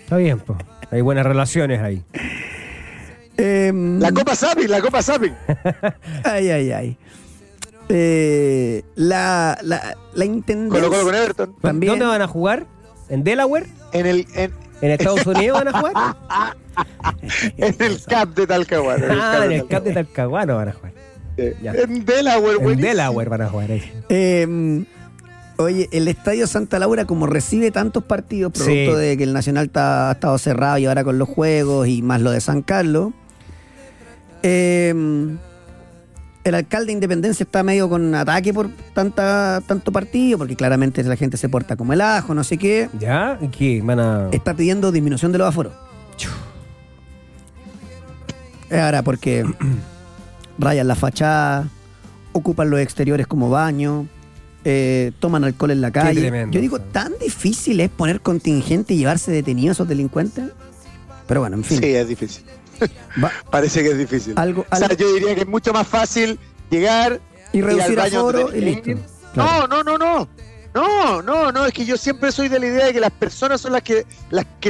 Está bien, po. Hay buenas relaciones ahí. La Copa Zapping. Ay. La intendencia. Colo-Colo con Everton. ¿También? ¿Dónde van a jugar? ¿En Delaware? ¿En Estados Unidos van a jugar? En el Cap de Talcahuano. En el Cap de Talcahuano van a jugar. Ya. En Delaware, buenísimo. En Delaware van a jugar. Oye, el Estadio Santa Laura, como recibe tantos partidos, producto de que el Nacional ha estado cerrado y ahora con los juegos y más lo de San Carlos. El alcalde de Independencia está medio con ataque por tanto partido, porque claramente la gente se porta como el ajo, no sé qué. ¿Ya? ¿Qué? Está pidiendo disminución de los aforos. Ahora, porque rayan la fachada, ocupan los exteriores como baño, toman alcohol en la calle. Qué tremendo. Yo digo, ¿tan difícil es poner contingente y llevarse detenidos a esos delincuentes? Pero bueno, en fin. Sí, es difícil. Parece que es difícil. O sea, yo diría que es mucho más fácil llegar y reducir al aforo y listo. Claro. No, es que yo siempre soy de la idea de que las personas son las que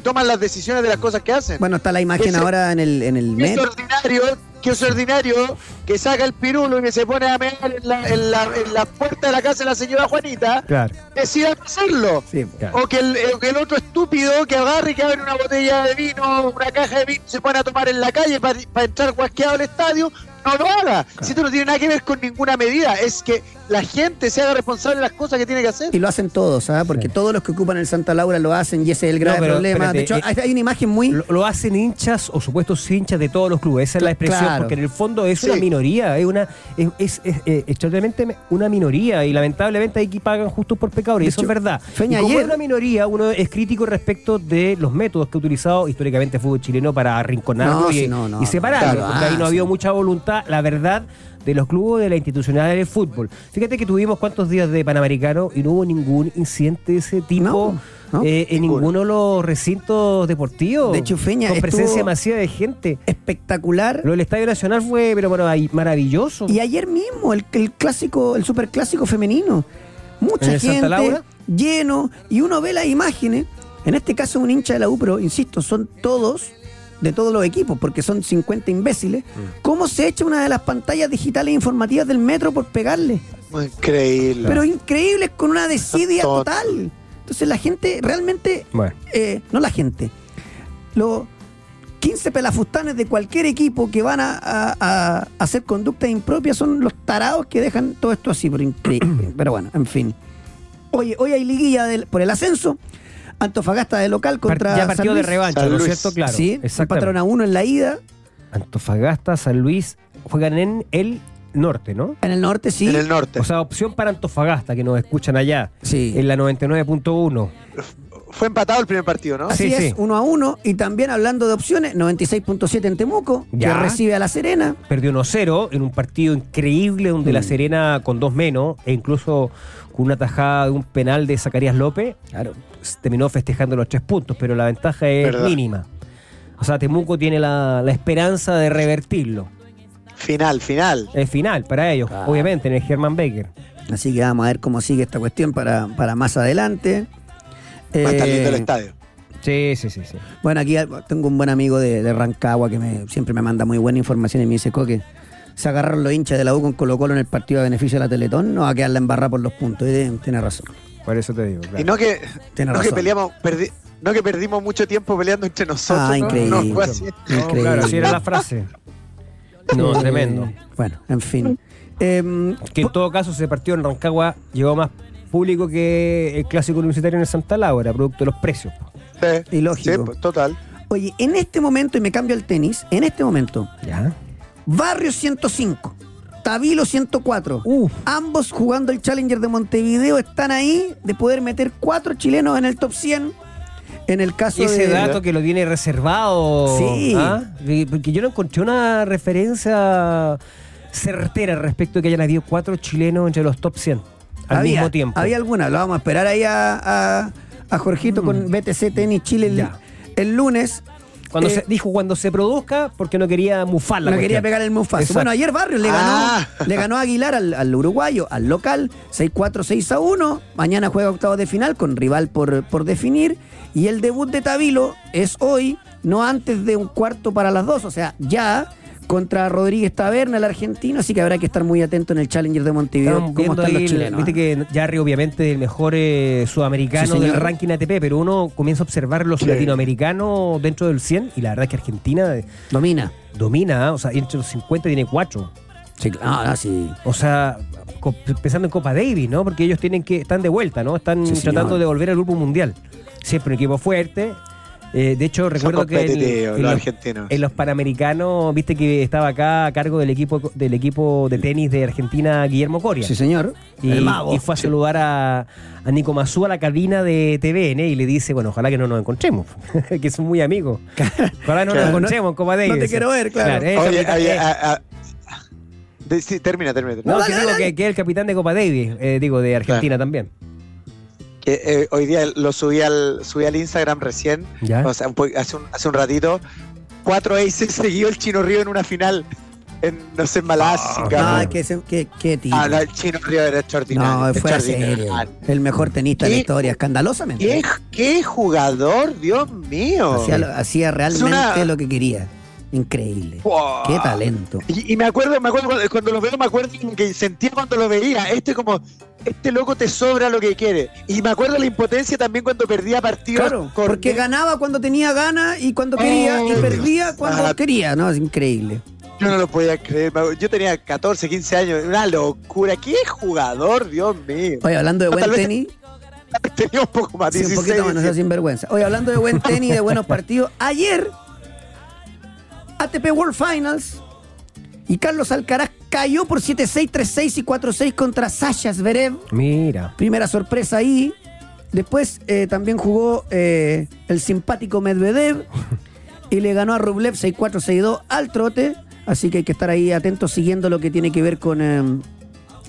toman las decisiones de las cosas que hacen. Bueno, está la imagen ahora en el metro. Que es ordinario que saca el pirulo y que se pone a mear en la puerta de la casa de la señora Juanita, claro, decida hacerlo. Sí, claro. O que el otro estúpido que agarre y que abre una botella de vino, una caja de vino, se pone a tomar en la calle para entrar guasqueado al estadio, no lo haga. Claro. Si esto no tiene nada que ver con ninguna medida, es que la gente se haga responsable de las cosas que tiene que hacer. Y lo hacen todos, ¿sabes? Porque todos los que ocupan el Santa Laura lo hacen y ese es el grave problema. Espérate, de hecho, hay una imagen muy... Lo hacen hinchas o supuestos hinchas de todos los clubes, esa es la expresión, claro, porque en el fondo es una minoría, es extraordinariamente una minoría y lamentablemente hay que pagan justos por pecadores, eso es verdad. Feña, y como es una minoría, uno es crítico respecto de los métodos que ha utilizado históricamente el fútbol chileno para arrinconarlo y separarlo, claro, porque ahí no ha habido mucha voluntad, la verdad, de los clubes, de la institucionalidad del fútbol. Fíjate que tuvimos cuántos días de Panamericano y no hubo ningún incidente de ese tipo en ninguno de los recintos deportivos. De hecho, Feña, con presencia masiva de gente. Espectacular. Lo del Estadio Nacional fue maravilloso. Y ayer mismo, el clásico, el superclásico femenino. Mucha gente, lleno, y uno ve las imágenes. En este caso un hincha de la U, pero insisto, son todos... de todos los equipos, porque son 50 imbéciles. ¿Cómo se echa una de las pantallas digitales informativas del metro por pegarle? Increíble. Pero increíble, con una desidia total. Entonces la gente realmente... Bueno. No la gente. Los 15 pelafustanes de cualquier equipo que van a hacer conductas impropias son los tarados que dejan todo esto así. Pero increíble. Pero bueno, en fin. Oye, hoy hay liguilla por el ascenso. Antofagasta de local contra ya partido San Luis. De revancha, ¿no es cierto? Claro. Sí, empataron a 1 en la ida. Antofagasta, San Luis, juegan en el norte, ¿no? En el norte, sí. En el norte. O sea, opción para Antofagasta, que nos escuchan allá. Sí. En la 99.1. Fue empatado el primer partido, ¿no? Así es, 1-1. Y también hablando de opciones, 96.7 en Temuco, ya, que recibe a La Serena. Perdió 1-0 en un partido increíble donde La Serena, con 2 menos, e incluso con una tajada de un penal de Zacarías López, claro, terminó festejando los 3 puntos, pero la ventaja es mínima. O sea, Temuco tiene la esperanza de revertirlo. Final. Es final para ellos, claro, obviamente, en el Germán Becker. Así que vamos a ver cómo sigue esta cuestión para más adelante. Va a estar lindo el estadio. Sí. Bueno, aquí tengo un buen amigo de Rancagua que siempre me manda muy buena información y me dice, Coque, se agarraron los hinchas de la U con Colo Colo en el partido a beneficio de la Teletón, no va a quedar la embarrada por los puntos. Y tiene razón. Por eso te digo. Claro. Y no que perdimos mucho tiempo peleando entre nosotros. Ah, increíble. No, fue así. Increíble. Claro, así era la frase. No, tremendo. Bueno, en fin. Que en todo caso ese partido en Rancagua llegó más público que el clásico universitario en el Santa Laura, producto de los precios. Sí, y lógico. Sí, total. Oye, en este momento, y me cambio al tenis, en este momento, ¿ya? Barrio 105, Tabilo 104, ambos jugando el Challenger de Montevideo, están ahí de poder meter 4 chilenos en el top 100. En el caso ese dato que lo tiene reservado. Sí. ¿Ah? Porque yo no encontré una referencia certera respecto a que hayan habido 4 chilenos entre los top 100. Al mismo tiempo. Había alguna, lo vamos a esperar ahí a Jorgito con BTC Tenis Chile el lunes. Cuando se produzca, porque no quería mufarla. No quería pegar el mufazo. Exacto. Bueno, ayer Barrios le ganó a Aguilar al uruguayo, al local, 6-4, 6-1. Mañana juega octavos de final con rival por definir. Y el debut de Tabilo es hoy, no antes de 1:15, o sea, ya, contra Rodríguez Taberna, el argentino, así que habrá que estar muy atento en el Challenger de Montevideo. ¿Cómo están los chilenos? Viste que Jarry obviamente es el mejor sudamericano del ranking ATP, pero uno comienza a observar los latinoamericanos dentro del 100 y la verdad es que Argentina domina, o sea, entre los 50 tiene 4. Sí, claro, sí. O sea, pensando en Copa Davis, ¿no? Porque ellos están de vuelta, ¿no? Están tratando de volver al grupo mundial. Siempre un equipo fuerte. De hecho, recuerdo que en los Panamericanos, viste que estaba acá a cargo del equipo de tenis de Argentina, Guillermo Coria. Sí, señor. Y fue a saludar a Nico Mazú a la cabina de TVN y le dice, bueno, ojalá que no nos encontremos, que son muy amigos. Ojalá no nos encontremos, Copa Davis. No te quiero ver, claro. Sí, termina. No, que es el capitán de Copa Davis, de Argentina también. Que hoy día lo subí al Instagram recién, o sea, hace un ratito, 4 aces seguido el Chino Río en una final, en Malasia. ¿Qué tío? El Chino Río era extraordinario. No, fue serio. El mejor tenista de la historia, escandalosamente. ¿Qué jugador, Dios mío? Hacía realmente lo que quería. Increíble. Wow. Qué talento. Y me acuerdo cuando lo veo, me acuerdo que sentía cuando lo veía. Este loco te sobra lo que quiere. Y me acuerdo la impotencia también cuando perdía partidos. Claro, porque ganaba cuando tenía ganas y cuando quería, y perdía cuando quería, ¿no? Es increíble. Yo no lo podía creer. Yo tenía 14, 15 años. Una locura. ¡Qué jugador, Dios mío! Oye, hablando de buen tenis. Tenía un poco más, 16. Un poquito menos, sinvergüenza. Oye, hablando de buen tenis, de buenos partidos. Ayer, ATP World Finals, y Carlos Alcaraz cayó por 7-6, 3-6 y 4-6 contra Sasha Zverev. Mira. Primera sorpresa ahí. Después también jugó el simpático Medvedev y le ganó a Rublev 6-4, 6-2 al trote. Así que hay que estar ahí atentos siguiendo lo que tiene que ver con el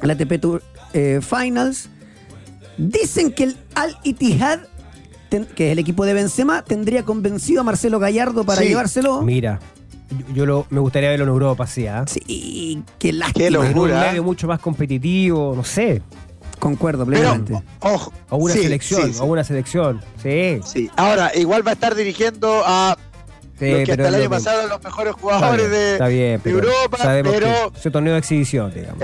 ATP Tour Finals. Dicen que el Al Ittihad, que es el equipo de Benzema, tendría convencido a Marcelo Gallardo para llevárselo. Mira. Me gustaría verlo en Europa, sí. Sí, qué lástima. Qué locura. En un medio mucho más competitivo, no sé. Concuerdo plenamente. Pero, ojo. A una selección. Sí. Sí. Ahora, igual va a estar dirigiendo a los que hasta el año pasado eran los mejores jugadores de Europa, pero es un torneo de exhibición, digamos.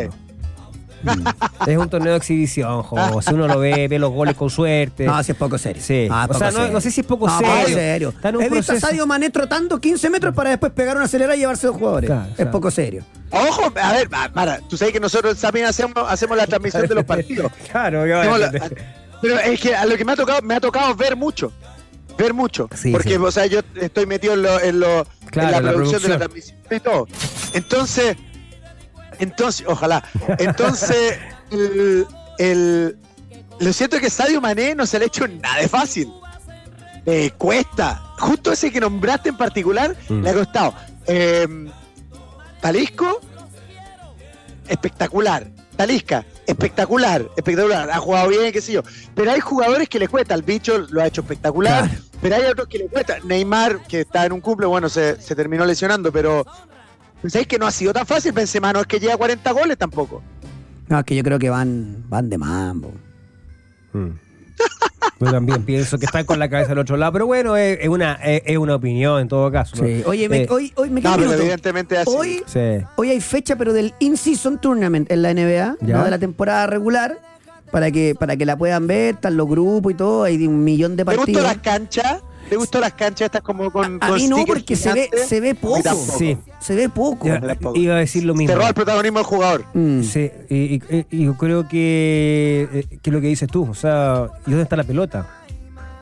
Es un torneo de exhibición, jo. Si uno lo ve los goles con suerte. No, si es poco serio. Sí. Serio. No sé si es poco serio. He visto a Sadio Mané trotando 15 metros para después pegar una acelerada y llevarse 2 jugadores. Claro, es poco serio. Ojo, a ver, Mara, tú sabes que nosotros también hacemos la transmisión de los partidos. Claro, pero es que a lo que me ha tocado ver mucho. Sí, porque, o sea, yo estoy metido en la producción de la transmisión y todo. Entonces, Entonces, ojalá. Entonces, lo cierto es que Sadio Mané no se le ha hecho nada de fácil. Le cuesta. Justo ese que nombraste en particular, le ha costado. Talisco, espectacular. Talisca, espectacular, espectacular. Ha jugado bien, qué sé yo. Pero hay jugadores que le cuesta. El bicho lo ha hecho espectacular. Claro. Pero hay otros que le cuesta. Neymar, que está en un cumple, bueno, se terminó lesionando, pero pensáis que no ha sido tan fácil. Benzema no es que llega a 40 goles tampoco. No, es que yo creo que van de mambo. Yo también pienso que están con la cabeza al otro lado, pero bueno, es una opinión en todo caso, ¿no? Sí. Oye, hoy me queda un minuto. Evidentemente así. Hoy hay fecha, pero del In-Season Tournament en la NBA, ¿no? De la temporada regular, para que la puedan ver, están los grupos y todo, hay un millón de partidos. ¿Te gustó las canchas? ¿Te gustó las canchas estas como con A mí no, porque se ve poco. Sí. Se ve poco. Iba a decir lo mismo. Te roba el protagonismo del jugador. Sí, y yo creo que lo que dices tú, o sea, ¿y dónde está la pelota?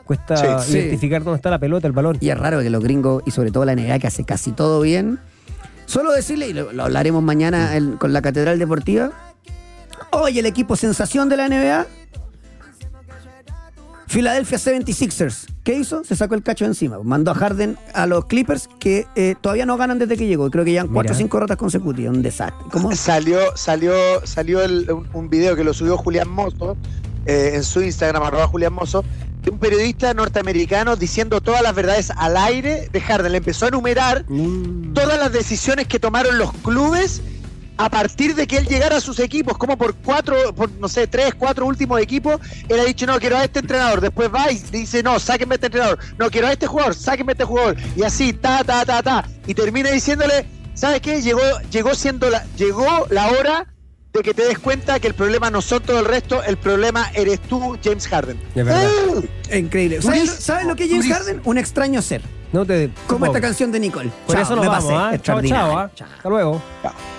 Cuesta identificar dónde está la pelota, el balón. Y es raro que los gringos, y sobre todo la NBA, que hace casi todo bien, solo decirle, y lo hablaremos mañana con la Catedral Deportiva, hoy el equipo sensación de la NBA... Philadelphia 76ers. ¿Qué hizo? Se sacó el cacho de encima. Mandó a Harden a los Clippers, que todavía no ganan desde que llegó. Creo que llevan 4 o 5 rotas consecutivas. Un desastre. ¿Cómo? Salió un video que lo subió Julián Mozo en su Instagram, @JuliánMozo, de un periodista norteamericano diciendo todas las verdades al aire de Harden. Le empezó a enumerar todas las decisiones que tomaron los clubes a partir de que él llegara a sus equipos, como por tres, cuatro últimos equipos, él ha dicho, no, quiero a este entrenador, después va y dice, no, sáquenme a este entrenador, no, quiero a este jugador, sáquenme a este jugador, y así, y termina diciéndole, ¿sabes qué? Llegó la hora de que te des cuenta que el problema no son todo el resto, el problema eres tú, James Harden. De verdad. Increíble. ¿Sabes lo que es James Harden? Un extraño ser. Como esta canción de Nicole. Por eso nos vamos, ¿eh? Chao, chao. Hasta luego. Chao.